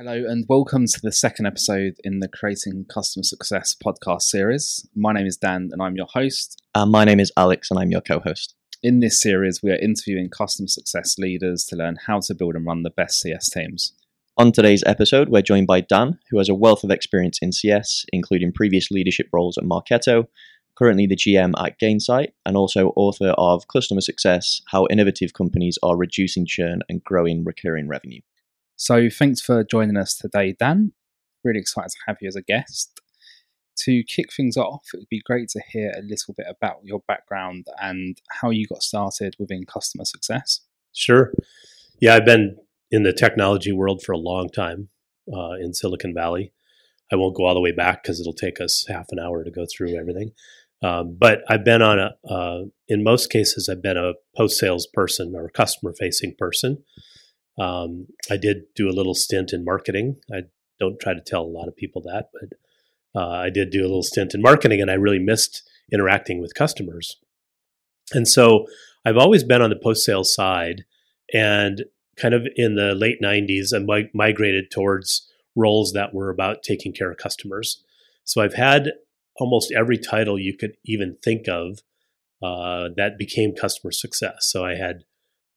Hello and welcome to the second episode in the Creating Customer Success podcast series. My name is Dan and I'm your host. And my name is Alex and I'm your co-host. In this series, we are interviewing customer success leaders to learn how to build and run the best CS teams. On today's episode, we're joined by Dan, who has a wealth of experience in CS, including previous leadership roles at Marketo, currently the GM at Gainsight, and also author of Customer Success, How Innovative Companies Are Reducing Churn and Growing Recurring Revenue. So thanks for joining us today, Dan. Really excited to have you as a guest. To kick things off, it would be great to hear a little bit about your background and how you got started within customer success. Sure. Yeah, I've been in the technology world for a long time in Silicon Valley. I won't go all the way back because it'll take us half an hour to go through everything. But I've been on in most cases, I've been a post-sales person or a customer-facing person. I did do a little stint in marketing. I don't try to tell a lot of people that, but I did do a little stint in marketing and I really missed interacting with customers. And so I've always been on the post-sales side, and kind of in the late 90s, I migrated towards roles that were about taking care of customers. So I've had almost every title you could even think of that became customer success. So I had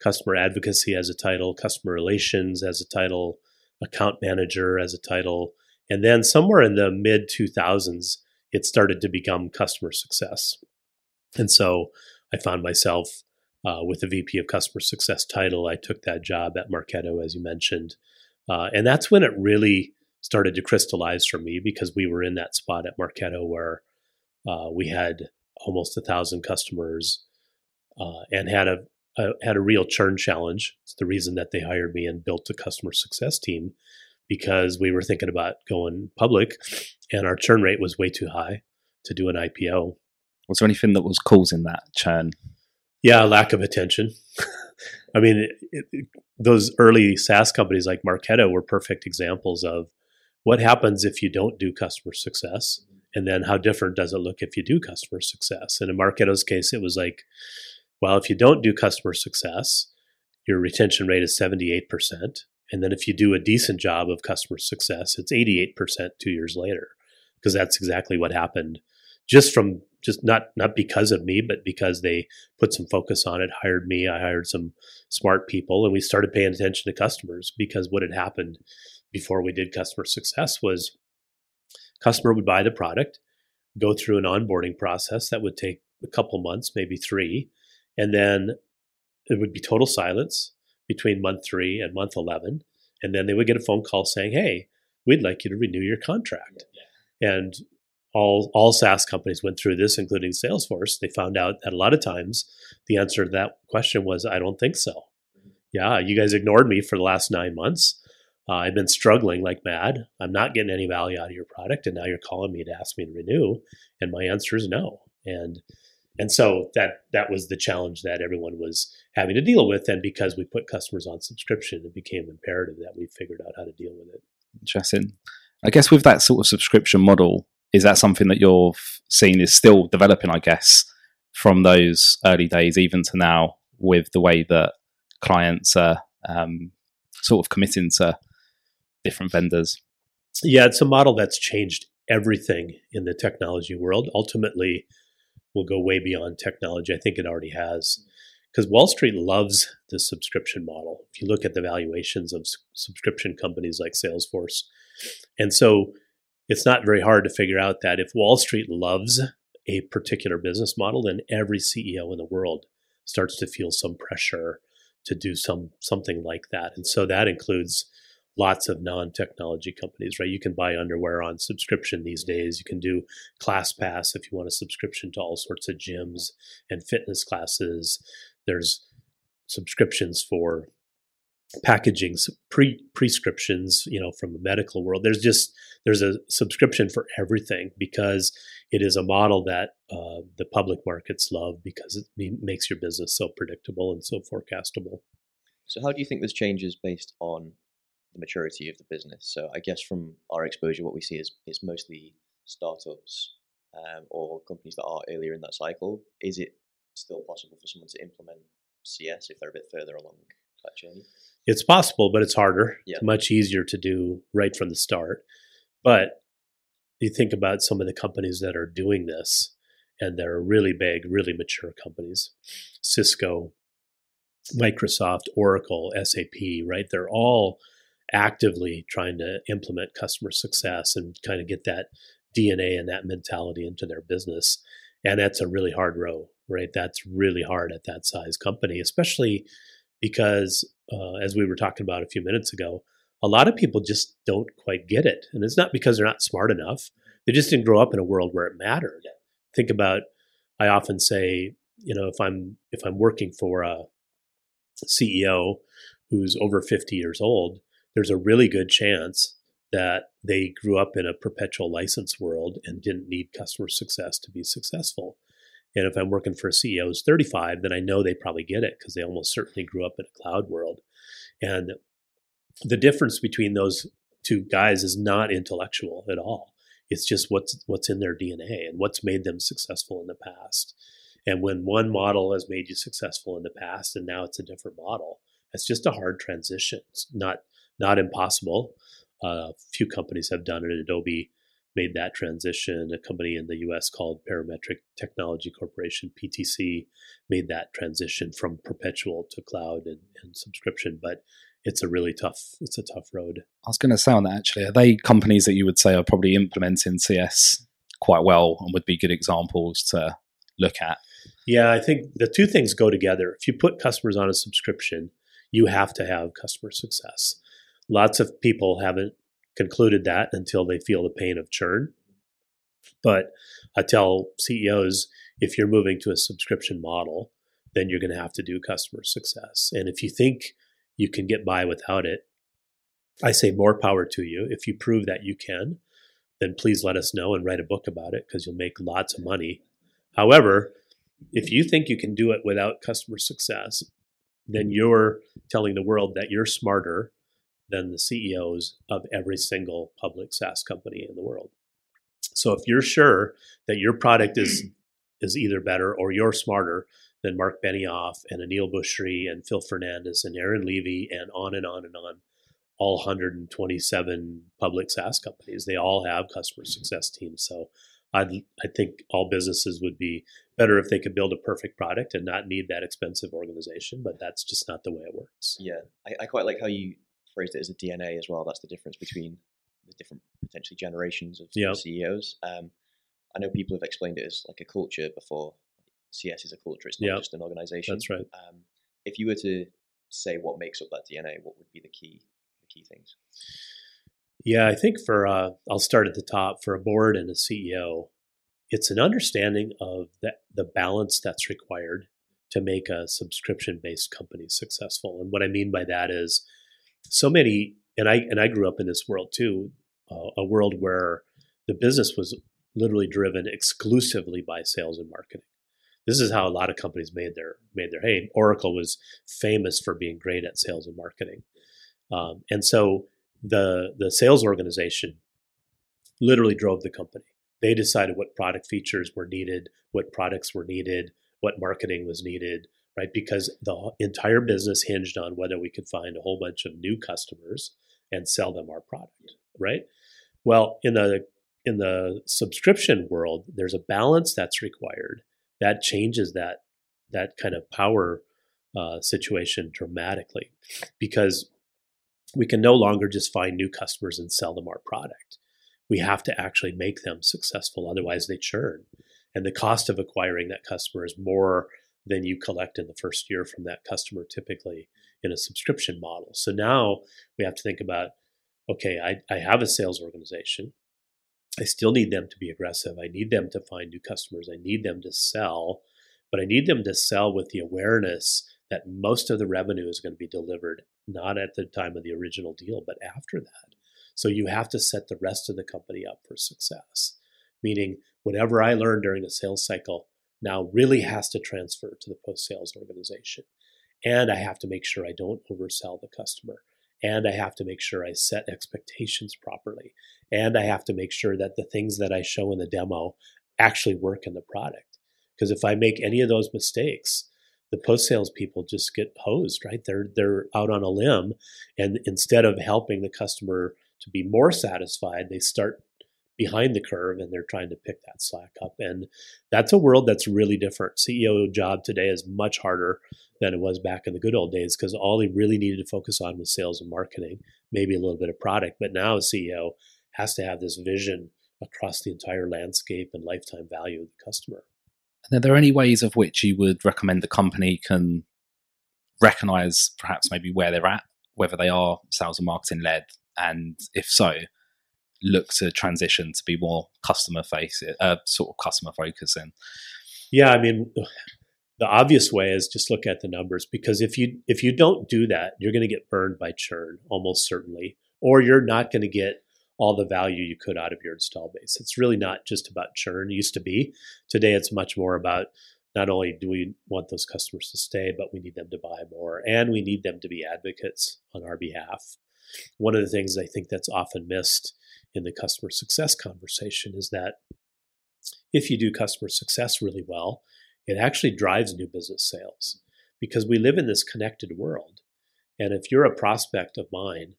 customer advocacy as a title, customer relations as a title, account manager as a title. And then somewhere in the mid 2000s, it started to become customer success. And so I found myself with the VP of customer success title. I took that job at Marketo, as you mentioned. And that's when it really started to crystallize for me, because we were in that spot at Marketo where we had almost 1,000 customers and had a real churn challenge. It's the reason that they hired me and built a customer success team, because we were thinking about going public and our churn rate was way too high to do an IPO. Was there anything that was causing that churn? Yeah, lack of attention. I mean, those early SaaS companies like Marketo were perfect examples of what happens if you don't do customer success, and then how different does it look if you do customer success. And in Marketo's case, it was like, well, if you don't do customer success, your retention rate is 78%. And then if you do a decent job of customer success, it's 88% 2 years later, because that's exactly what happened, not because of me, but because they put some focus on it, hired me. I hired some smart people, and we started paying attention to customers, because what had happened before we did customer success was customer would buy the product, go through an onboarding process that would take a couple months, maybe 3. And then it would be total silence between month 3 and month 11. And then they would get a phone call saying, hey, we'd like you to renew your contract. Yeah. And all SaaS companies went through this, including Salesforce. They found out that a lot of times the answer to that question was, I don't think so. Mm-hmm. Yeah, you guys ignored me for the last 9 months. I've been struggling like mad. I'm not getting any value out of your product. And now you're calling me to ask me to renew. And my answer is no. And so that was the challenge that everyone was having to deal with. And because we put customers on subscription, it became imperative that we figured out how to deal with it. Interesting. I guess with that sort of subscription model, is that something that you're seeing is still developing, I guess, from those early days even to now, with the way that clients are sort of committing to different vendors? Yeah, it's a model that's changed everything in the technology world. Ultimately, will go way beyond technology. I think it already has, because Wall Street loves the subscription model. If you look at the valuations of subscription companies like Salesforce. And so it's not very hard to figure out that if Wall Street loves a particular business model, then every CEO in the world starts to feel some pressure to do something like that. And so that includes lots of non-technology companies, right? You can buy underwear on subscription these days. You can do ClassPass if you want a subscription to all sorts of gyms and fitness classes. There's subscriptions for packaging, prescriptions, from the medical world. There's a subscription for everything, because it is a model that the public markets love, because it makes your business so predictable and so forecastable. So how do you think this changes based on the maturity of the business? So I guess from our exposure, what we see is mostly startups or companies that are earlier in that cycle. Is it still possible for someone to implement CS if they're a bit further along that journey? It's possible, but it's harder. Yeah. It's much easier to do right from the start. But you think about some of the companies that are doing this, and they're really big, really mature companies. Cisco, Microsoft, Oracle, SAP, right? They're all actively trying to implement customer success and kind of get that DNA and that mentality into their business. And that's a really hard row, right? That's really hard at that size company, especially because, as we were talking about a few minutes ago, a lot of people just don't quite get it. And it's not because they're not smart enough. They just didn't grow up in a world where it mattered. Think about, I often say, you know, if I'm working for a CEO who's over 50 years old, there's a really good chance that they grew up in a perpetual license world and didn't need customer success to be successful. And if I'm working for a CEO who's 35, then I know they probably get it because they almost certainly grew up in a cloud world. And the difference between those two guys is not intellectual at all. It's just what's in their DNA and what's made them successful in the past. And when one model has made you successful in the past and now it's a different model, it's just a hard transition. It's not impossible. Few companies have done it. Adobe made that transition. A company in the U.S. called Parametric Technology Corporation, PTC, made that transition from perpetual to cloud and subscription. But it's a tough road. I was going to say on that, actually, are they companies that you would say are probably implementing CS quite well and would be good examples to look at? Yeah, I think the two things go together. If you put customers on a subscription, you have to have customer success. Lots of people haven't concluded that until they feel the pain of churn. But I tell CEOs, if you're moving to a subscription model, then you're going to have to do customer success. And if you think you can get by without it, I say more power to you. If you prove that you can, then please let us know and write a book about it because you'll make lots of money. However, if you think you can do it without customer success, then you're telling the world that you're smarter than the CEOs of every single public SaaS company in the world. So if you're sure that your product is either better or you're smarter than Mark Benioff and Aneel Bhusri and Phil Fernandez and Aaron Levy and on and on and on, all 127 public SaaS companies, they all have customer success teams. So I think all businesses would be better if they could build a perfect product and not need that expensive organization, but that's just not the way it works. Yeah, I quite like how you phrased it as a DNA as well. That's the difference between the different potentially generations of CEOs. I know people have explained it as like a culture before. CS is a culture. It's not just an organization. That's right. If you were to say what makes up that DNA, what would be the key things? Yeah, I think I'll start at the top. For a board and a CEO, it's an understanding of the balance that's required to make a subscription-based company successful. And what I mean by that is so many, and I grew up in this world too, a world where the business was literally driven exclusively by sales and marketing. This is how a lot of companies made their hay. Oracle was famous for being great at sales and marketing. And so the sales organization literally drove the company. They decided what product features were needed, what products were needed, what marketing was needed, right? Because the entire business hinged on whether we could find a whole bunch of new customers and sell them our product, right? Well, in the subscription world, there's a balance that's required. That changes that kind of power situation dramatically, because we can no longer just find new customers and sell them our product. We have to actually make them successful, otherwise they churn. And the cost of acquiring that customer is more than you collect in the first year from that customer, typically in a subscription model. So now we have to think about, okay, I have a sales organization. I still need them to be aggressive. I need them to find new customers. I need them to sell, but I need them to sell with the awareness that most of the revenue is going to be delivered, not at the time of the original deal, but after that. So you have to set the rest of the company up for success, meaning whatever I learned during the sales cycle now really has to transfer to the post-sales organization. And I have to make sure I don't oversell the customer. And I have to make sure I set expectations properly. And I have to make sure that the things that I show in the demo actually work in the product. Because if I make any of those mistakes, the post-sales people just get hosed, right? They're out on a limb, and instead of helping the customer to be more satisfied, they start behind the curve and they're trying to pick that slack up. And that's a world that's really different. CEO job today is much harder than it was back in the good old days, because all he really needed to focus on was sales and marketing, maybe a little bit of product. But now a CEO has to have this vision across the entire landscape and lifetime value of the customer. And are there any ways of which you would recommend the company can recognize perhaps maybe where they're at, whether they are sales and marketing led, and if so, look to transition to be more customer focusing? Yeah, I mean, the obvious way is just look at the numbers, because if you don't do that, you're going to get burned by churn almost certainly, or you're not going to get all the value you could out of your install base. It's really not just about churn. It used to be. Today, it's much more about not only do we want those customers to stay, but we need them to buy more, and we need them to be advocates on our behalf. One of the things I think that's often missed in the customer success conversation is that if you do customer success really well, it actually drives new business sales, because we live in this connected world. And if you're a prospect of mine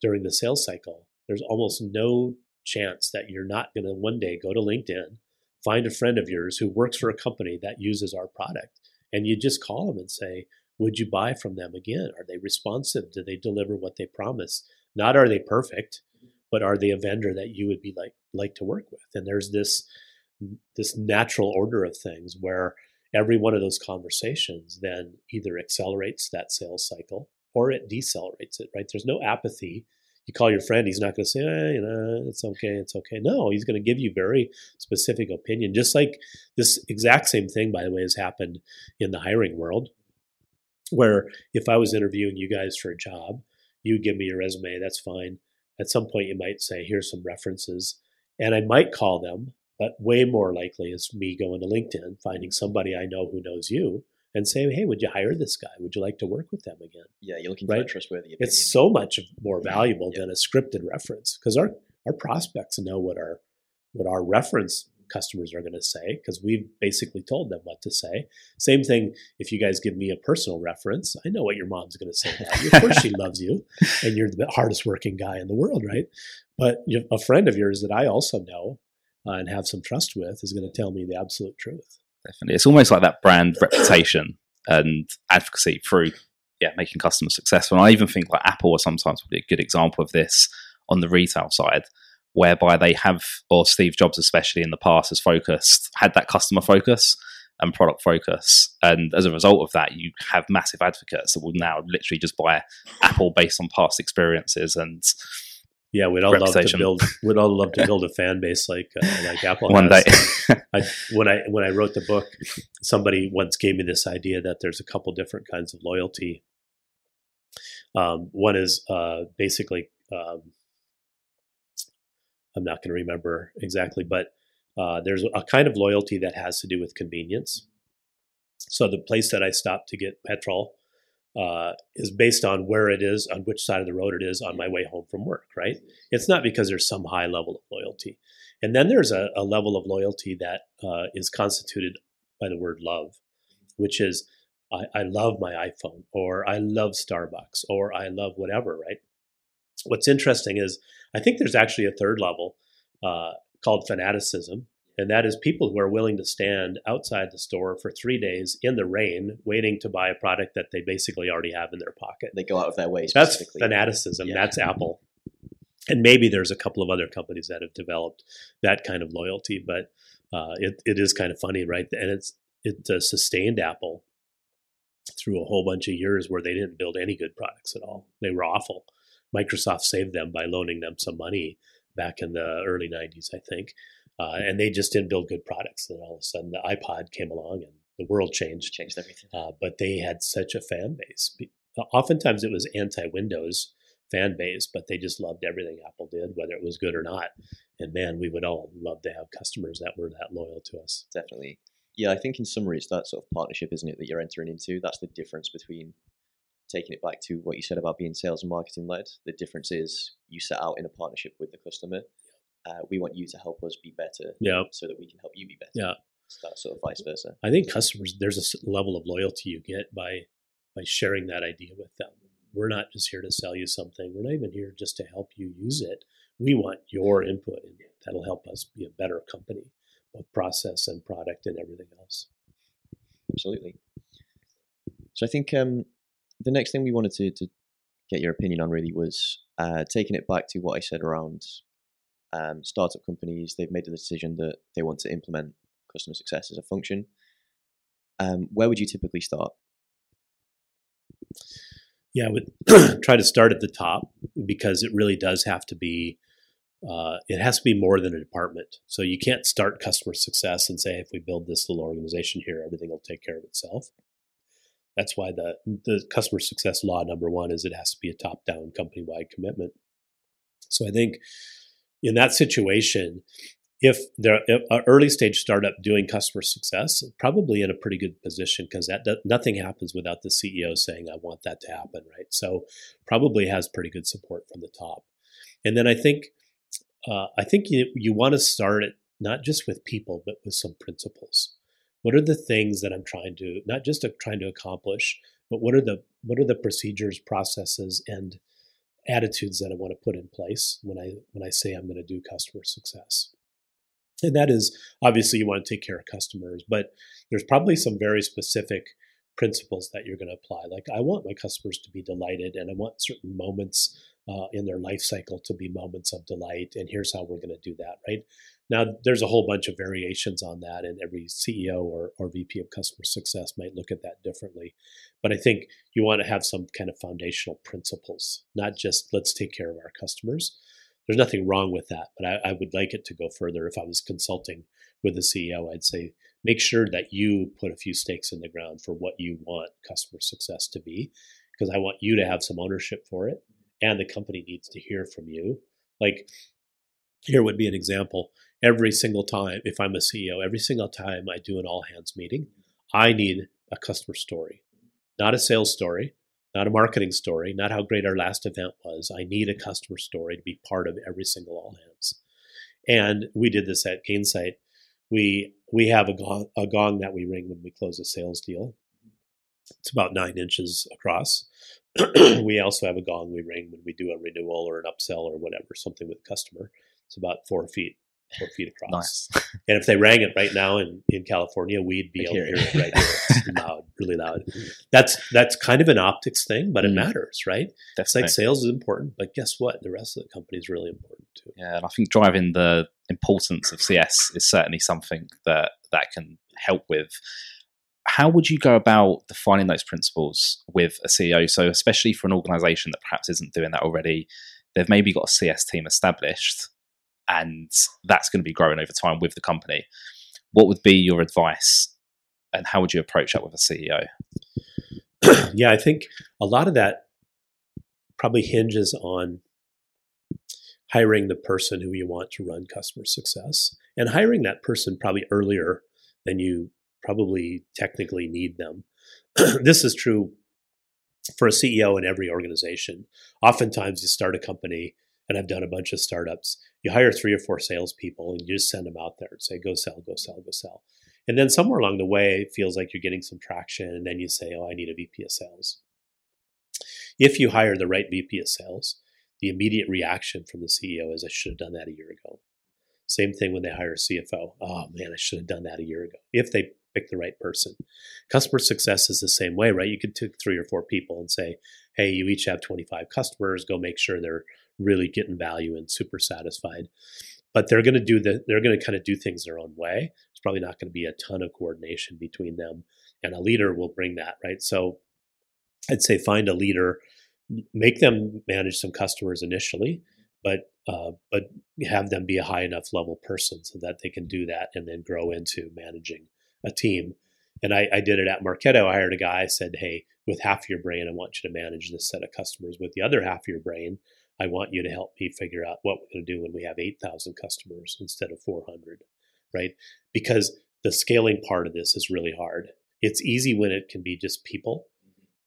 during the sales cycle, there's almost no chance that you're not going to one day go to LinkedIn, find a friend of yours who works for a company that uses our product, and you just call them and say, would you buy from them again? Are they responsive? Do they deliver what they promise? Not are they perfect, but are they a vendor that you would be like to work with? And there's this natural order of things where every one of those conversations then either accelerates that sales cycle or it decelerates it, right? There's no apathy. You call your friend, he's not going to say, it's okay. No, he's going to give you very specific opinion. Just like this exact same thing, by the way, has happened in the hiring world, where if I was interviewing you guys for a job, you give me your resume, that's fine. At some point, you might say, here's some references, and I might call them, but way more likely is me going to LinkedIn, finding somebody I know who knows you, and say, hey, would you hire this guy? Would you like to work with them again? Yeah, you're looking for a trustworthy opinion. It's so much more valuable than a scripted reference, because our prospects know what our reference customers are going to say, because we've basically told them what to say. Same thing, if you guys give me a personal reference, I know what your mom's going to say about you. Of course she loves you, and you're the hardest working guy in the world, right? But a friend of yours that I also know and have some trust with is going to tell me the absolute truth. Definitely. It's almost like that brand reputation and advocacy through making customers successful. And I even think like Apple is sometimes probably a good example of this on the retail side, whereby they have, or Steve Jobs especially in the past has had that customer focus and product focus. And as a result of that, you have massive advocates that will now literally just buy Apple based on past experiences and We'd all love to build a fan base like Apple has. One day, when I wrote the book, somebody once gave me this idea that there's a couple different kinds of loyalty. One is basically I'm not going to remember exactly, but there's a kind of loyalty that has to do with convenience. So the place that I stopped to get petrol is based on where it is, on which side of the road it is on my way home from work, right? It's not because there's some high level of loyalty. And then there's a level of loyalty that is constituted by the word love, which is I love my iPhone, or I love Starbucks, or I love whatever, right? What's interesting is I think there's actually a third level called fanaticism. And that is people who are willing to stand outside the store for 3 days in the rain, waiting to buy a product that they basically already have in their pocket. They go out of their way. That's fanaticism. Yeah. That's Apple. And maybe there's a couple of other companies that have developed that kind of loyalty, but it is kind of funny, right? And it sustained Apple through a whole bunch of years where they didn't build any good products at all. They were awful. Microsoft saved them by loaning them some money back in the early 90s, I think. And they just didn't build good products. And all of a sudden, the iPod came along and the world changed everything. But they had such a fan base. Oftentimes, it was anti-Windows fan base, but they just loved everything Apple did, whether it was good or not. And man, we would all love to have customers that were that loyal to us. Definitely. Yeah, I think in summary, it's that sort of partnership, isn't it, that you're entering into? That's the difference between taking it back to what you said about being sales and marketing led. The difference is you set out in a partnership with the customer. We want you to help us be better so that we can help you be better. Yeah. So vice versa. I think customers, there's a level of loyalty you get by sharing that idea with them. We're not just here to sell you something. We're not even here just to help you use it. We want your input, and that'll help us be a better company, both process and product and everything else. Absolutely. So I think the next thing we wanted to get your opinion on really was taking it back to what I said around startup companies. They've made the decision that they want to implement customer success as a function. Where would you typically start? Yeah, I would try to start at the top, because it really does have to be, it has to be more than a department. So you can't start customer success and say, if we build this little organization here, everything will take care of itself. That's why the customer success law number one is it has to be a top-down company-wide commitment. So I think in that situation, if they're an early-stage startup doing customer success, probably in a pretty good position, because nothing happens without the CEO saying, I want that to happen, right? So probably has pretty good support from the top. And then I think you want to start it not just with people, but with some principles. What are the things that I'm trying to, not just trying to accomplish, but what are the procedures, processes, and attitudes that I want to put in place when I say I'm going to do customer success? And that is, obviously you want to take care of customers, but there's probably some very specific principles that you're going to apply. Like, I want my customers to be delighted, and I want certain moments in their life cycle to be moments of delight. And here's how we're going to do that, right? Now, there's a whole bunch of variations on that, and every CEO or VP of customer success might look at that differently. But I think you want to have some kind of foundational principles, not just let's take care of our customers. There's nothing wrong with that, but I would like it to go further. If I was consulting with the CEO, I'd say, make sure that you put a few stakes in the ground for what you want customer success to be, because I want you to have some ownership for it, and the company needs to hear from you. Like, here would be an example. Every single time, if I'm a CEO, every single time I do an all-hands meeting, I need a customer story, not a sales story, not a marketing story, not how great our last event was. I need a customer story to be part of every single all-hands. And we did this at Gainsight. We have a gong that we ring when we close a sales deal. It's about 9 inches across. We also have a gong we ring when we do a renewal or an upsell or whatever, something with a customer. It's about 4 feet across. Nice. And if they rang it right now in California, we'd be able to hear it right here. It's loud, really loud. That's kind of an optics thing, but it matters, right? That's like, sales is important, but guess what? The rest of the company is really important too. Yeah, and I think driving the importance of CS is certainly something that can help with. How would you go about defining those principles with a CEO? So especially for an organization that perhaps isn't doing that already, they've maybe got a CS team established, and that's going to be growing over time with the company. What would be your advice, and how would you approach that with a CEO? Yeah, I think a lot of that probably hinges on hiring the person who you want to run customer success, and hiring that person probably earlier than you probably technically need them. This is true for a CEO in every organization. Oftentimes you start a company, and I've done a bunch of startups, you hire 3 or 4 salespeople and you just send them out there and say, go sell, go sell, go sell. And then somewhere along the way, it feels like you're getting some traction, and then you say, oh, I need a VP of sales. If you hire the right VP of sales, the immediate reaction from the CEO is, I should have done that a year ago. Same thing when they hire a CFO. Oh man, I should have done that a year ago. If they pick the right person. Customer success is the same way, right? You could take 3 or 4 people and say, hey, you each have 25 customers, go make sure they're really getting value and super satisfied. But they're going to kind of do things their own way. It's probably not going to be a ton of coordination between them, and a leader will bring that, right? So I'd say find a leader, make them manage some customers initially, but have them be a high enough level person so that they can do that and then grow into managing a team. And I did it at Marketo. I hired a guy. I said, hey, with half your brain, I want you to manage this set of customers. With the other half of your brain, I want you to help me figure out what we're going to do when we have 8,000 customers instead of 400, right? Because the scaling part of this is really hard. It's easy when it can be just people,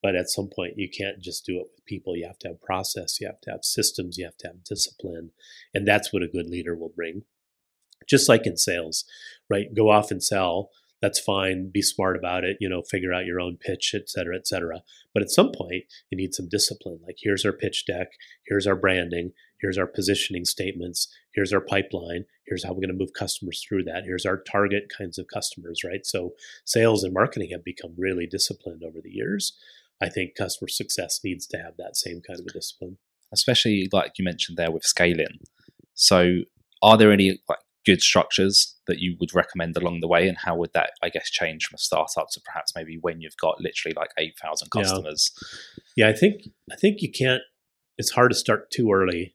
but at some point you can't just do it with people. You have to have process, you have to have systems, you have to have discipline, and that's what a good leader will bring. Just like in sales, right? Go off and sell. That's fine. Be smart about it. You know, figure out your own pitch, et cetera, et cetera. But at some point, you need some discipline. Like, here's our pitch deck. Here's our branding. Here's our positioning statements. Here's our pipeline. Here's how we're going to move customers through that. Here's our target kinds of customers, right? So sales and marketing have become really disciplined over the years. I think customer success needs to have that same kind of a discipline. Especially like you mentioned there with scaling. So are there any like good structures that you would recommend along the way? And how would that, I guess, change from a startup to perhaps maybe when you've got literally like 8,000 customers? Yeah, I think you can't, it's hard to start too early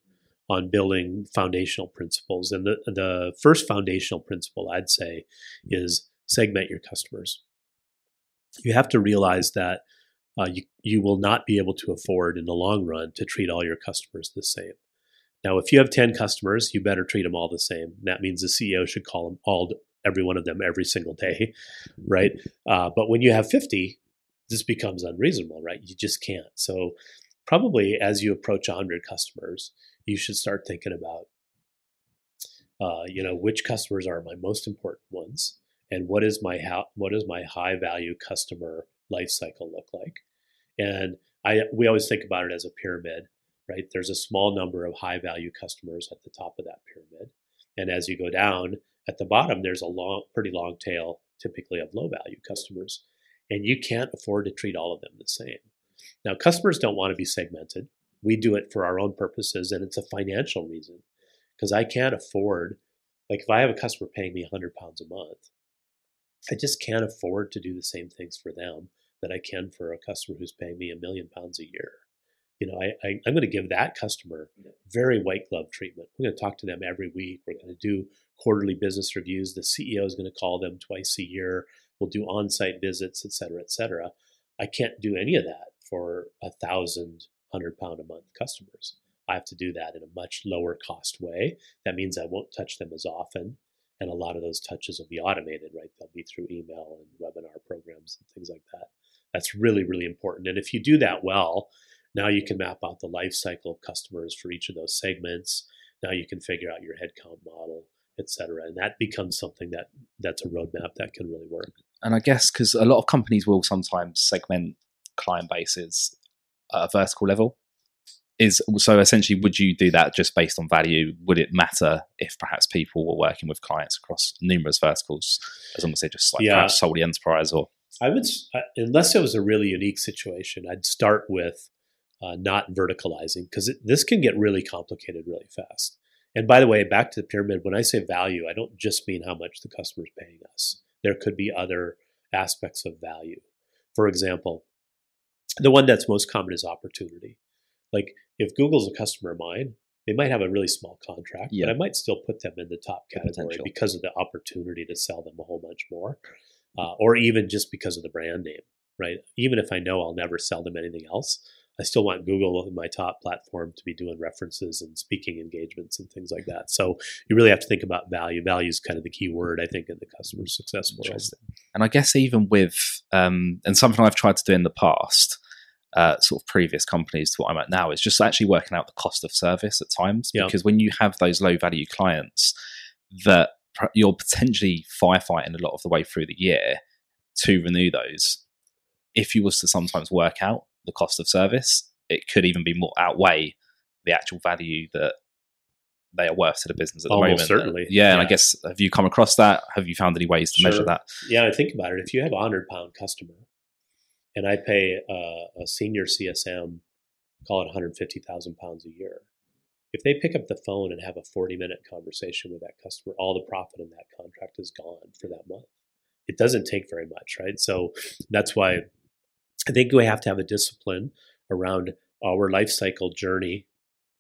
on building foundational principles. And the first foundational principle I'd say is segment your customers. You have to realize that you will not be able to afford in the long run to treat all your customers the same. Now, if you have 10 customers, you better treat them all the same. That means the CEO should call them all, every one of them every single day, right? But when you have 50, this becomes unreasonable, right? You just can't. So probably as you approach 100 customers, you should start thinking about, which customers are my most important ones, and what is my high value customer life cycle look like? And we always think about it as a pyramid, right? There's a small number of high value customers at the top of that pyramid, and as you go down at the bottom, there's a pretty long tail, typically of low value customers, and you can't afford to treat all of them the same. Now, customers don't want to be segmented. We do it for our own purposes, and it's a financial reason, because I can't afford, like if I have a customer paying me £100 a month, I just can't afford to do the same things for them that I can for a customer who's paying me £1 million a year. You know, I'm going to give that customer very white glove treatment. We're going to talk to them every week. We're going to do quarterly business reviews. The CEO is going to call them twice a year. We'll do on-site visits, et cetera, et cetera. I can't do any of that for 1,000 £100 a month customers. I have to do that in a much lower cost way. That means I won't touch them as often. And a lot of those touches will be automated, right? They'll be through email and webinar programs and things like that. That's really, really important. And if you do that well, now you can map out the life cycle of customers for each of those segments. Now you can figure out your headcount model, et cetera. And that becomes something that's a roadmap that can really work. And I guess because a lot of companies will sometimes segment client bases at a vertical level. So essentially, would you do that just based on value? Would it matter if perhaps people were working with clients across numerous verticals, as long as they're just like perhaps solely enterprise? Or I would, unless it was a really unique situation, I'd start with not verticalizing, because this can get really complicated really fast. And by the way, back to the pyramid, when I say value, I don't just mean how much the customer is paying us. There could be other aspects of value. For example, the one that's most common is opportunity. Like if Google's a customer of mine, they might have a really small contract, but I might still put them in the top category because of the opportunity to sell them a whole bunch more, or even just because of the brand name, right? Even if I know I'll never sell them anything else, I still want Google in my top platform to be doing references and speaking engagements and things like that. So you really have to think about value. Value is kind of the key word, I think, in the customer success world. And I guess even with, and something I've tried to do in the past, sort of previous companies to what I'm at now, is just actually working out the cost of service at times, because when you have those low value clients that you're potentially firefighting a lot of the way through the year to renew those, if you was to sometimes work out the cost of service, it could even be more outweigh the actual value that they are worth to the business at the moment. Certainly. Yeah, and I guess, have you come across that? Have you found any ways to measure that? Yeah, I think about it. If you have a £100 customer, and I pay a senior CSM, call it £150,000 a year. If they pick up the phone and have a 40-minute conversation with that customer, all the profit in that contract is gone for that month. It doesn't take very much, right? So that's why I think we have to have a discipline around our life cycle journey,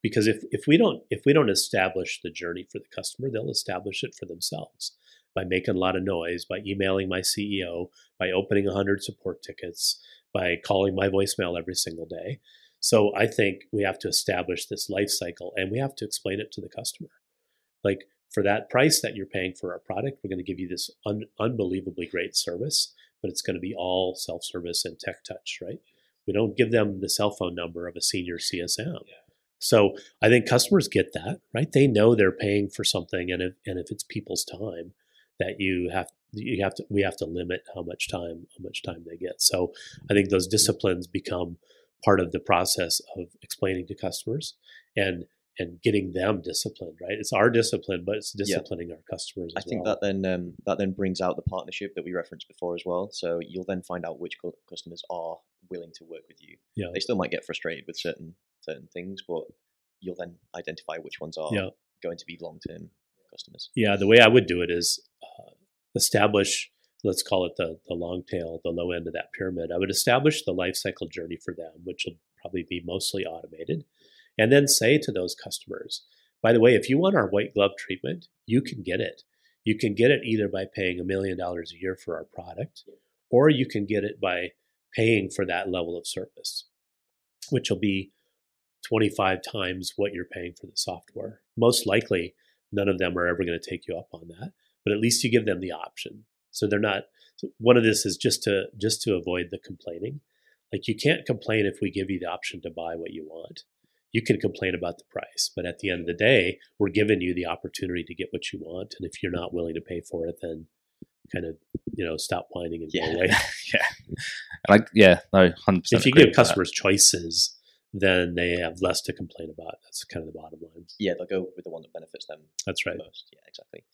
because if we don't establish the journey for the customer, they'll establish it for themselves. By making a lot of noise, by emailing my CEO, by opening 100 support tickets, by calling my voicemail every single day. So I think we have to establish this life cycle, and we have to explain it to the customer. Like, for that price that you're paying for our product, we're going to give you this unbelievably great service, but it's going to be all self-service and tech touch, right? We don't give them the cell phone number of a senior CSM. So I think customers get that, right? They know they're paying for something, and if it's people's time, that we have to limit how much time they get. So I think those disciplines become part of the process of explaining to customers and getting them disciplined, right? It's our discipline, but it's disciplining our customers as well. I think that then brings out the partnership that we referenced before as well. So you'll then find out which customers are willing to work with you. Yeah. They still might get frustrated with certain things, but you'll then identify which ones are going to be long-term customers. Yeah, the way I would do it is establish, let's call it the long tail, the low end of that pyramid. I would establish the life cycle journey for them, which will probably be mostly automated. And then say to those customers, by the way, if you want our white glove treatment, you can get it. You can get it either by paying $1 million a year for our product, or you can get it by paying for that level of service, which will be 25 times what you're paying for the software. Most likely, none of them are ever going to take you up on that, but at least you give them the option. So they're not, one of this is just to avoid the complaining. Like, you can't complain if we give you the option to buy what you want. You can complain about the price, but at the end of the day, we're giving you the opportunity to get what you want. And if you're not willing to pay for it, then kind of, stop whining and go away. No, 100%. If you give customers choices, then they have less to complain about. That's kind of the bottom line. Yeah, they'll go with the one that benefits them. That's right. Most. Yeah, exactly.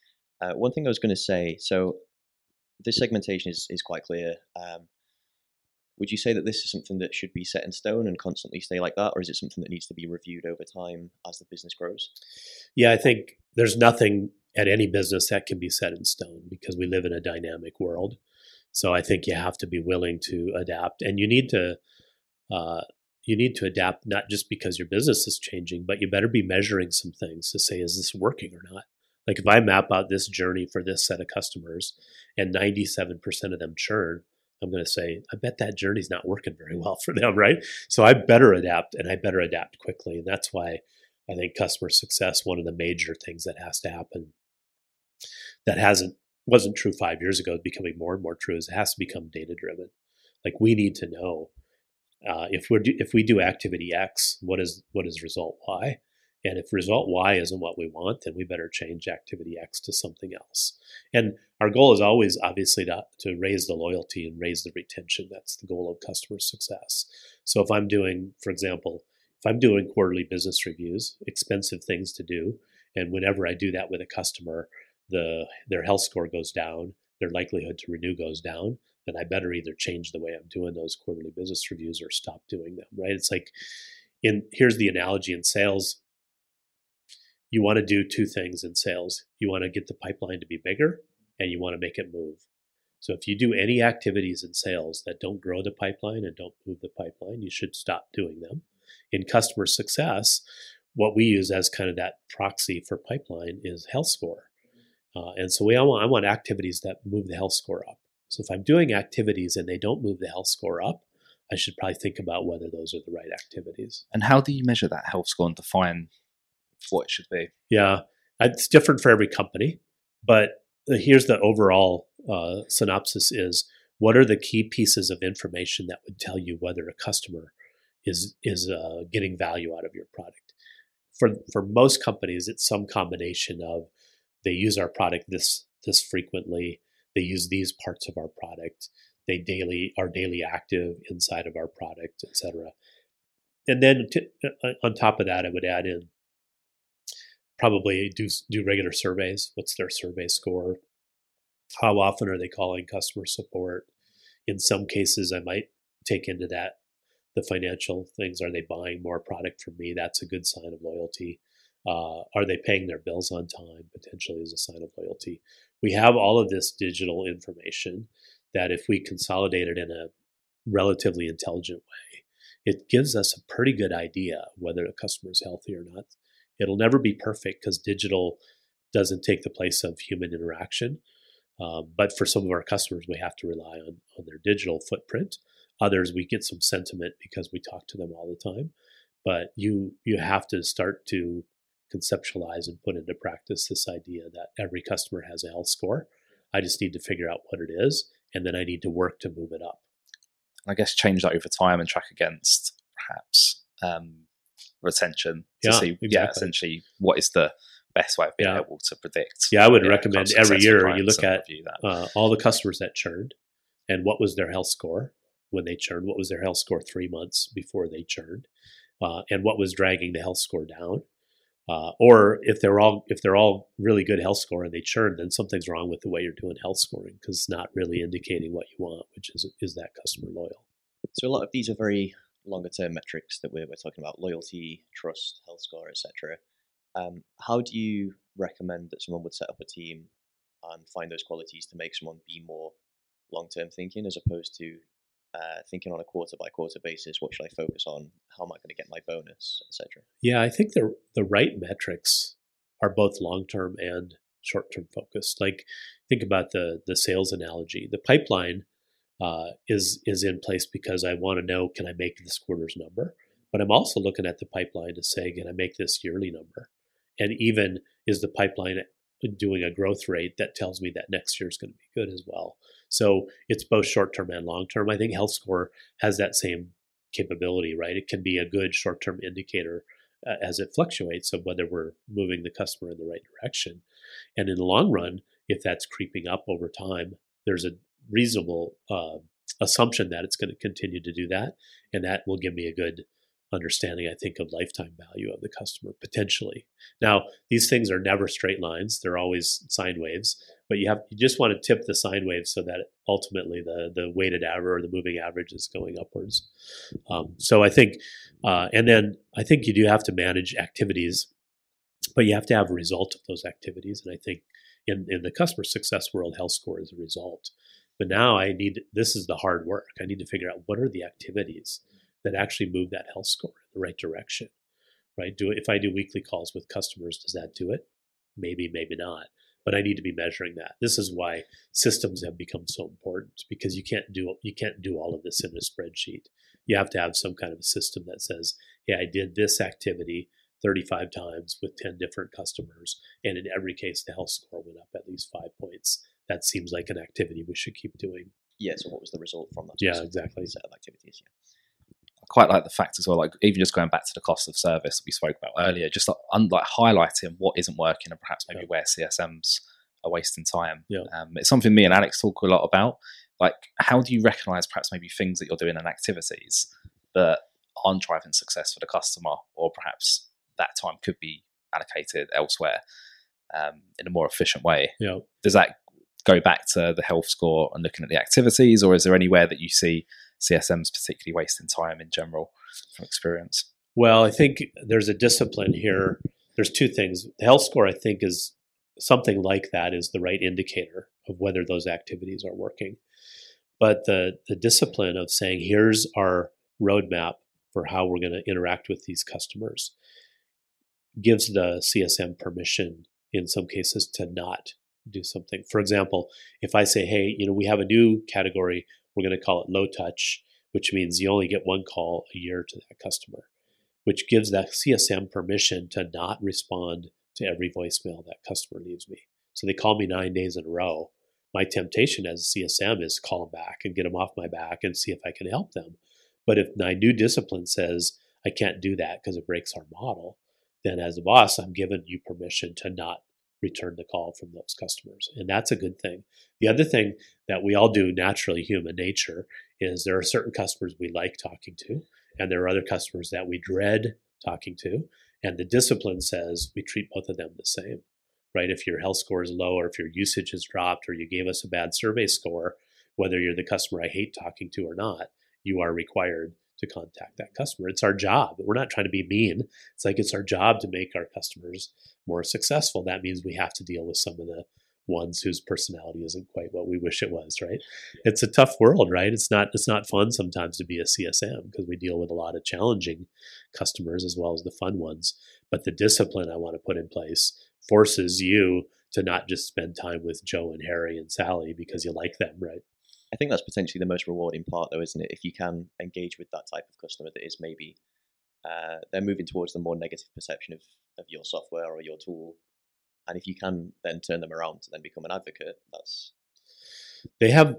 One thing I was going to say, so this segmentation is quite clear. Would you say that this is something that should be set in stone and constantly stay like that? Or is it something that needs to be reviewed over time as the business grows? Yeah, I think there's nothing at any business that can be set in stone, because we live in a dynamic world. So I think you have to be willing to adapt, and you need to adapt, not just because your business is changing, but you better be measuring some things to say, is this working or not? Like, if I map out this journey for this set of customers and 97% of them churn, I'm going to say, I bet that journey's not working very well for them, right? So I better adapt, and I better adapt quickly. And that's why I think customer success, one of the major things that has to happen that wasn't true 5 years ago, becoming more and more true, is it has to become data-driven. Like, we need to know if we do activity X, what is result Y? And if result Y isn't what we want, then we better change activity X to something else. And our goal is always, obviously, to raise the loyalty and raise the retention. That's the goal of customer success. So if I'm doing, for example, quarterly business reviews, expensive things to do, and whenever I do that with a customer, their health score goes down, their likelihood to renew goes down, then I better either change the way I'm doing those quarterly business reviews or stop doing them, right? It's like, here's the analogy in sales. You want to do two things in sales. You want to get the pipeline to be bigger, and you want to make it move. So if you do any activities in sales that don't grow the pipeline and don't move the pipeline, you should stop doing them. In customer success, what we use as kind of that proxy for pipeline is health score. And so I want activities that move the health score up. So if I'm doing activities and they don't move the health score up, I should probably think about whether those are the right activities. And how do you measure that health score and define what it should be? Yeah, it's different for every company, but here's the overall synopsis is, what are the key pieces of information that would tell you whether a customer is getting value out of your product? For most companies, it's some combination of, they use our product this frequently, they use these parts of our product, they are daily active inside of our product, etc. And then on top of that, I would add in, probably do regular surveys. What's their survey score? How often are they calling customer support? In some cases, I might take into that the financial things. Are they buying more product from me? That's a good sign of loyalty. Are they paying their bills on time? Potentially is a sign of loyalty. We have all of this digital information that, if we consolidate it in a relatively intelligent way, it gives us a pretty good idea whether a customer is healthy or not. It'll never be perfect, because digital doesn't take the place of human interaction. But for some of our customers, we have to rely on their digital footprint. Others, we get some sentiment because we talk to them all the time. But you have to start to conceptualize and put into practice this idea that every customer has a health score. I just need to figure out what it is, and then I need to work to move it up. I guess change that over time and track against perhaps retention to see, exactly. Essentially what is the best way of being able to predict. Yeah, I would recommend every year you look at all the customers that churned and what was their health score when they churned, what was their health score 3 months before they churned, and what was dragging the health score down. Or if they're all really good health score and they churn, then something's wrong with the way you're doing health scoring because it's not really indicating what you want, which is that customer loyal. So a lot of these are very longer term metrics that we're talking about: loyalty, trust, health score, etc. How do you recommend that someone would set up a team and find those qualities to make someone be more long term thinking as opposed to thinking on a quarter-by-quarter basis? What should I focus on? How am I going to get my bonus, etc.? Yeah, I think the right metrics are both long-term and short-term focused. Like, think about the sales analogy. The pipeline is in place because I want to know, can I make this quarter's number? But I'm also looking at the pipeline to say, can I make this yearly number? And even, is the pipeline doing a growth rate that tells me that next year is going to be good as well? So it's both short-term and long-term. I think health score has that same capability, right? It can be a good short-term indicator as it fluctuates of whether we're moving the customer in the right direction. And in the long run, if that's creeping up over time, there's a reasonable assumption that it's going to continue to do that. And that will give me a good understanding, I think, of lifetime value of the customer potentially. Now, these things are never straight lines. They're always sine waves, but you just want to tip the sine wave so that ultimately the weighted average or the moving average is going upwards. So I think, and then I think you do have to manage activities, but you have to have a result of those activities. And I think in the customer success world, health score is a result. But now this is the hard work. I need to figure out what are the activities that actually move that health score in the right direction, right? If I do weekly calls with customers, does that do it? Maybe, maybe not. But I need to be measuring that. This is why systems have become so important, because you can't do all of this in a spreadsheet. You have to have some kind of a system that says, "Yeah, I did this activity 35 times with 10 different customers, and in every case, the health score went up at least 5 points. That seems like an activity we should keep doing." Yeah. So, what was the result from that? Yeah, exactly. Set of activities. Yeah. I quite like the fact as well, like even just going back to the cost of service we spoke about earlier, just like highlighting what isn't working and perhaps maybe where CSMs are wasting time. Yeah. It's something me and Alex talk a lot about. Like, how do you recognize perhaps maybe things that you're doing and activities that aren't driving success for the customer, or perhaps that time could be allocated elsewhere in a more efficient way? Yeah. Does that go back to the health score and looking at the activities, or is there anywhere that you see CSMs particularly wasting time in general from experience? Well, I think there's a discipline here. There's two things. The health score, I think, is something like that, is the right indicator of whether those activities are working. But the discipline of saying, here's our roadmap for how we're going to interact with these customers, gives the CSM permission in some cases to not do something. For example, if I say, hey, we have a new category, we're going to call it low touch, which means you only get one call a year to that customer, which gives that CSM permission to not respond to every voicemail that customer leaves me. So they call me 9 days in a row. My temptation as a CSM is to call them back and get them off my back and see if I can help them. But if my new discipline says I can't do that because it breaks our model, then as a boss, I'm giving you permission to not return the call from those customers. And that's a good thing. The other thing that we all do naturally, human nature, is there are certain customers we like talking to, and there are other customers that we dread talking to. And the discipline says we treat both of them the same, right? If your health score is low, or if your usage has dropped, or you gave us a bad survey score, whether you're the customer I hate talking to or not, you are required to contact that customer. It's our job. We're not trying to be mean. It's our job to make our customers more successful. That means we have to deal with some of the ones whose personality isn't quite what we wish it was, right? It's a tough world, right? It's not fun sometimes to be a CSM because we deal with a lot of challenging customers as well as the fun ones. But the discipline I want to put in place forces you to not just spend time with Joe and Harry and Sally because you like them, right? I think that's potentially the most rewarding part, though, isn't it? If you can engage with that type of customer that is maybe they're moving towards the more negative perception of your software or your tool, and if you can then turn them around to then become an advocate, they have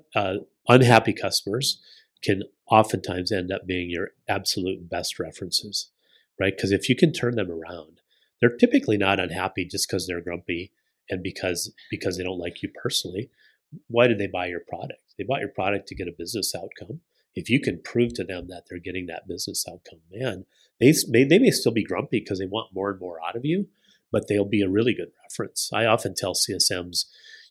unhappy customers can oftentimes end up being your absolute best references. right? Because if you can turn them around, they're typically not unhappy just because they're grumpy and because they don't like you personally. Why did they buy your product? They bought your product to get a business outcome. If you can prove to them that they're getting that business outcome, man, they may still be grumpy because they want more and more out of you, but they'll be a really good reference. I often tell CSMs,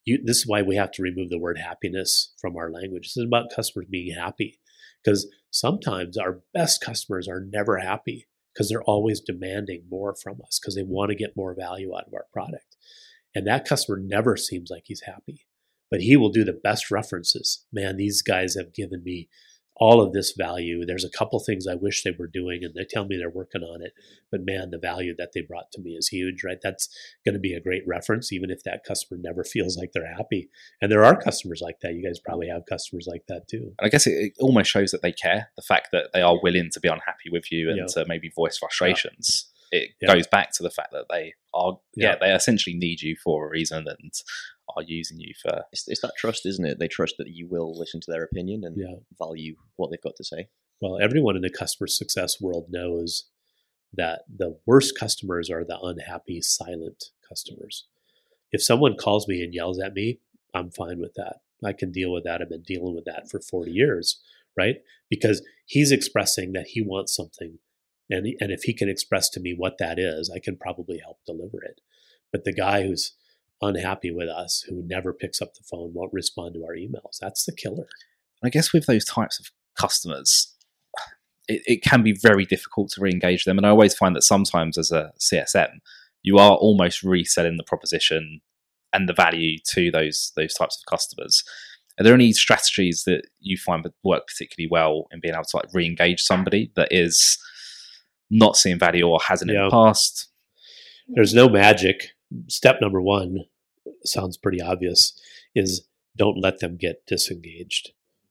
this is why we have to remove the word happiness from our language. This is about customers being happy, because sometimes our best customers are never happy because they're always demanding more from us because they want to get more value out of our product. And that customer never seems like he's happy, but he will do the best references. Man, these guys have given me all of this value. There's a couple things I wish they were doing, and they tell me they're working on it. But man, the value that they brought to me is huge, right? That's going to be a great reference, even if that customer never feels like they're happy. And there are customers like that. You guys probably have customers like that too. And I guess it almost shows that they care. The fact that they are willing to be unhappy with you and to maybe voice frustrations. Yeah. It goes back to the fact that they are, they essentially need you for a reason and are using you for... It's that trust, isn't it? They trust that you will listen to their opinion and value what they've got to say. Well, everyone in the customer success world knows that the worst customers are the unhappy, silent customers. If someone calls me and yells at me, I'm fine with that. I can deal with that. I've been dealing with that for 40 years, right? Because he's expressing that he wants something. And if he can express to me what that is, I can probably help deliver it. But the guy who's unhappy with us, who never picks up the phone, won't respond to our emails, that's the killer. I guess with those types of customers, it can be very difficult to re-engage them. And I always find that sometimes as a CSM, you are almost reselling the proposition and the value to those types of customers. Are there any strategies that you find that work particularly well in being able to like re-engage somebody that is... not seeing value or hasn't in the past? There's no magic. Step number one, sounds pretty obvious, is don't let them get disengaged,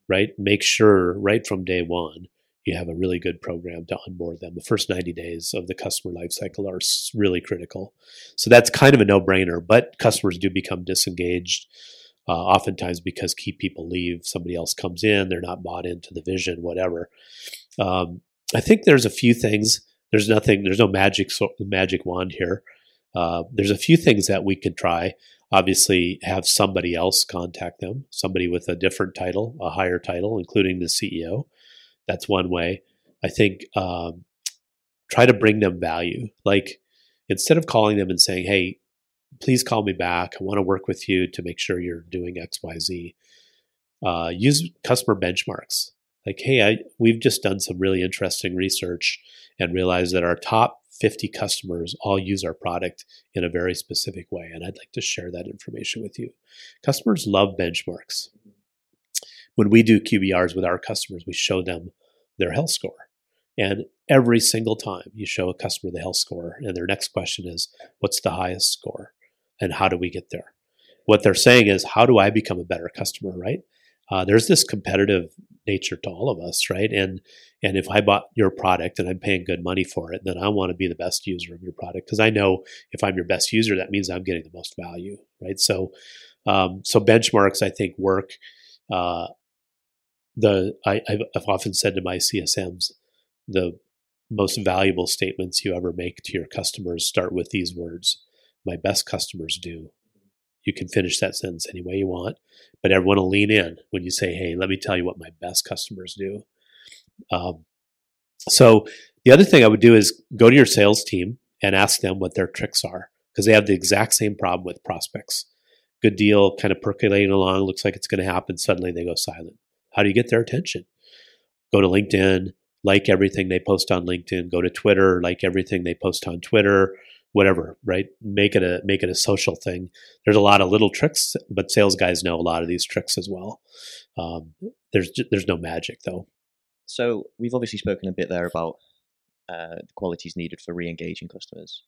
right? Make sure right from day one, you have a really good program to onboard them. The first 90 days of the customer lifecycle are really critical. So that's kind of a no-brainer, but customers do become disengaged oftentimes because key people leave, somebody else comes in, they're not bought into the vision, whatever. I think there's a few things. There's no magic wand here. There's a few things that we could try. Obviously, have somebody else contact them, somebody with a different title, a higher title, including the CEO. That's one way. I think try to bring them value. Like instead of calling them and saying, hey, please call me back. I want to work with you to make sure you're doing X, Y, Z. Use customer benchmarks. Like, hey, we've just done some really interesting research and realized that our top 50 customers all use our product in a very specific way. And I'd like to share that information with you. Customers love benchmarks. When we do QBRs with our customers, we show them their health score. And every single time you show a customer the health score, and their next question is, what's the highest score? And how do we get there? What they're saying is, how do I become a better customer, right? There's this competitive nature to all of us, right? And if I bought your product and I'm paying good money for it, then I want to be the best user of your product because I know if I'm your best user, that means I'm getting the most value, right? So benchmarks, I think, work. I've often said to my CSMs, the most valuable statements you ever make to your customers start with these words: "My best customers do." You can finish that sentence any way you want, but everyone will lean in when you say, hey, let me tell you what my best customers do. So the other thing I would do is go to your sales team and ask them what their tricks are, because they have the exact same problem with prospects. Good deal, kind of percolating along, looks like it's going to happen. Suddenly they go silent. How do you get their attention? Go to LinkedIn, like everything they post on LinkedIn. Go to Twitter, like everything they post on Twitter. Whatever, right? Make it a social thing. There's a lot of little tricks, but sales guys know a lot of these tricks as well. There's no magic though. So we've obviously spoken a bit there about the qualities needed for re-engaging customers.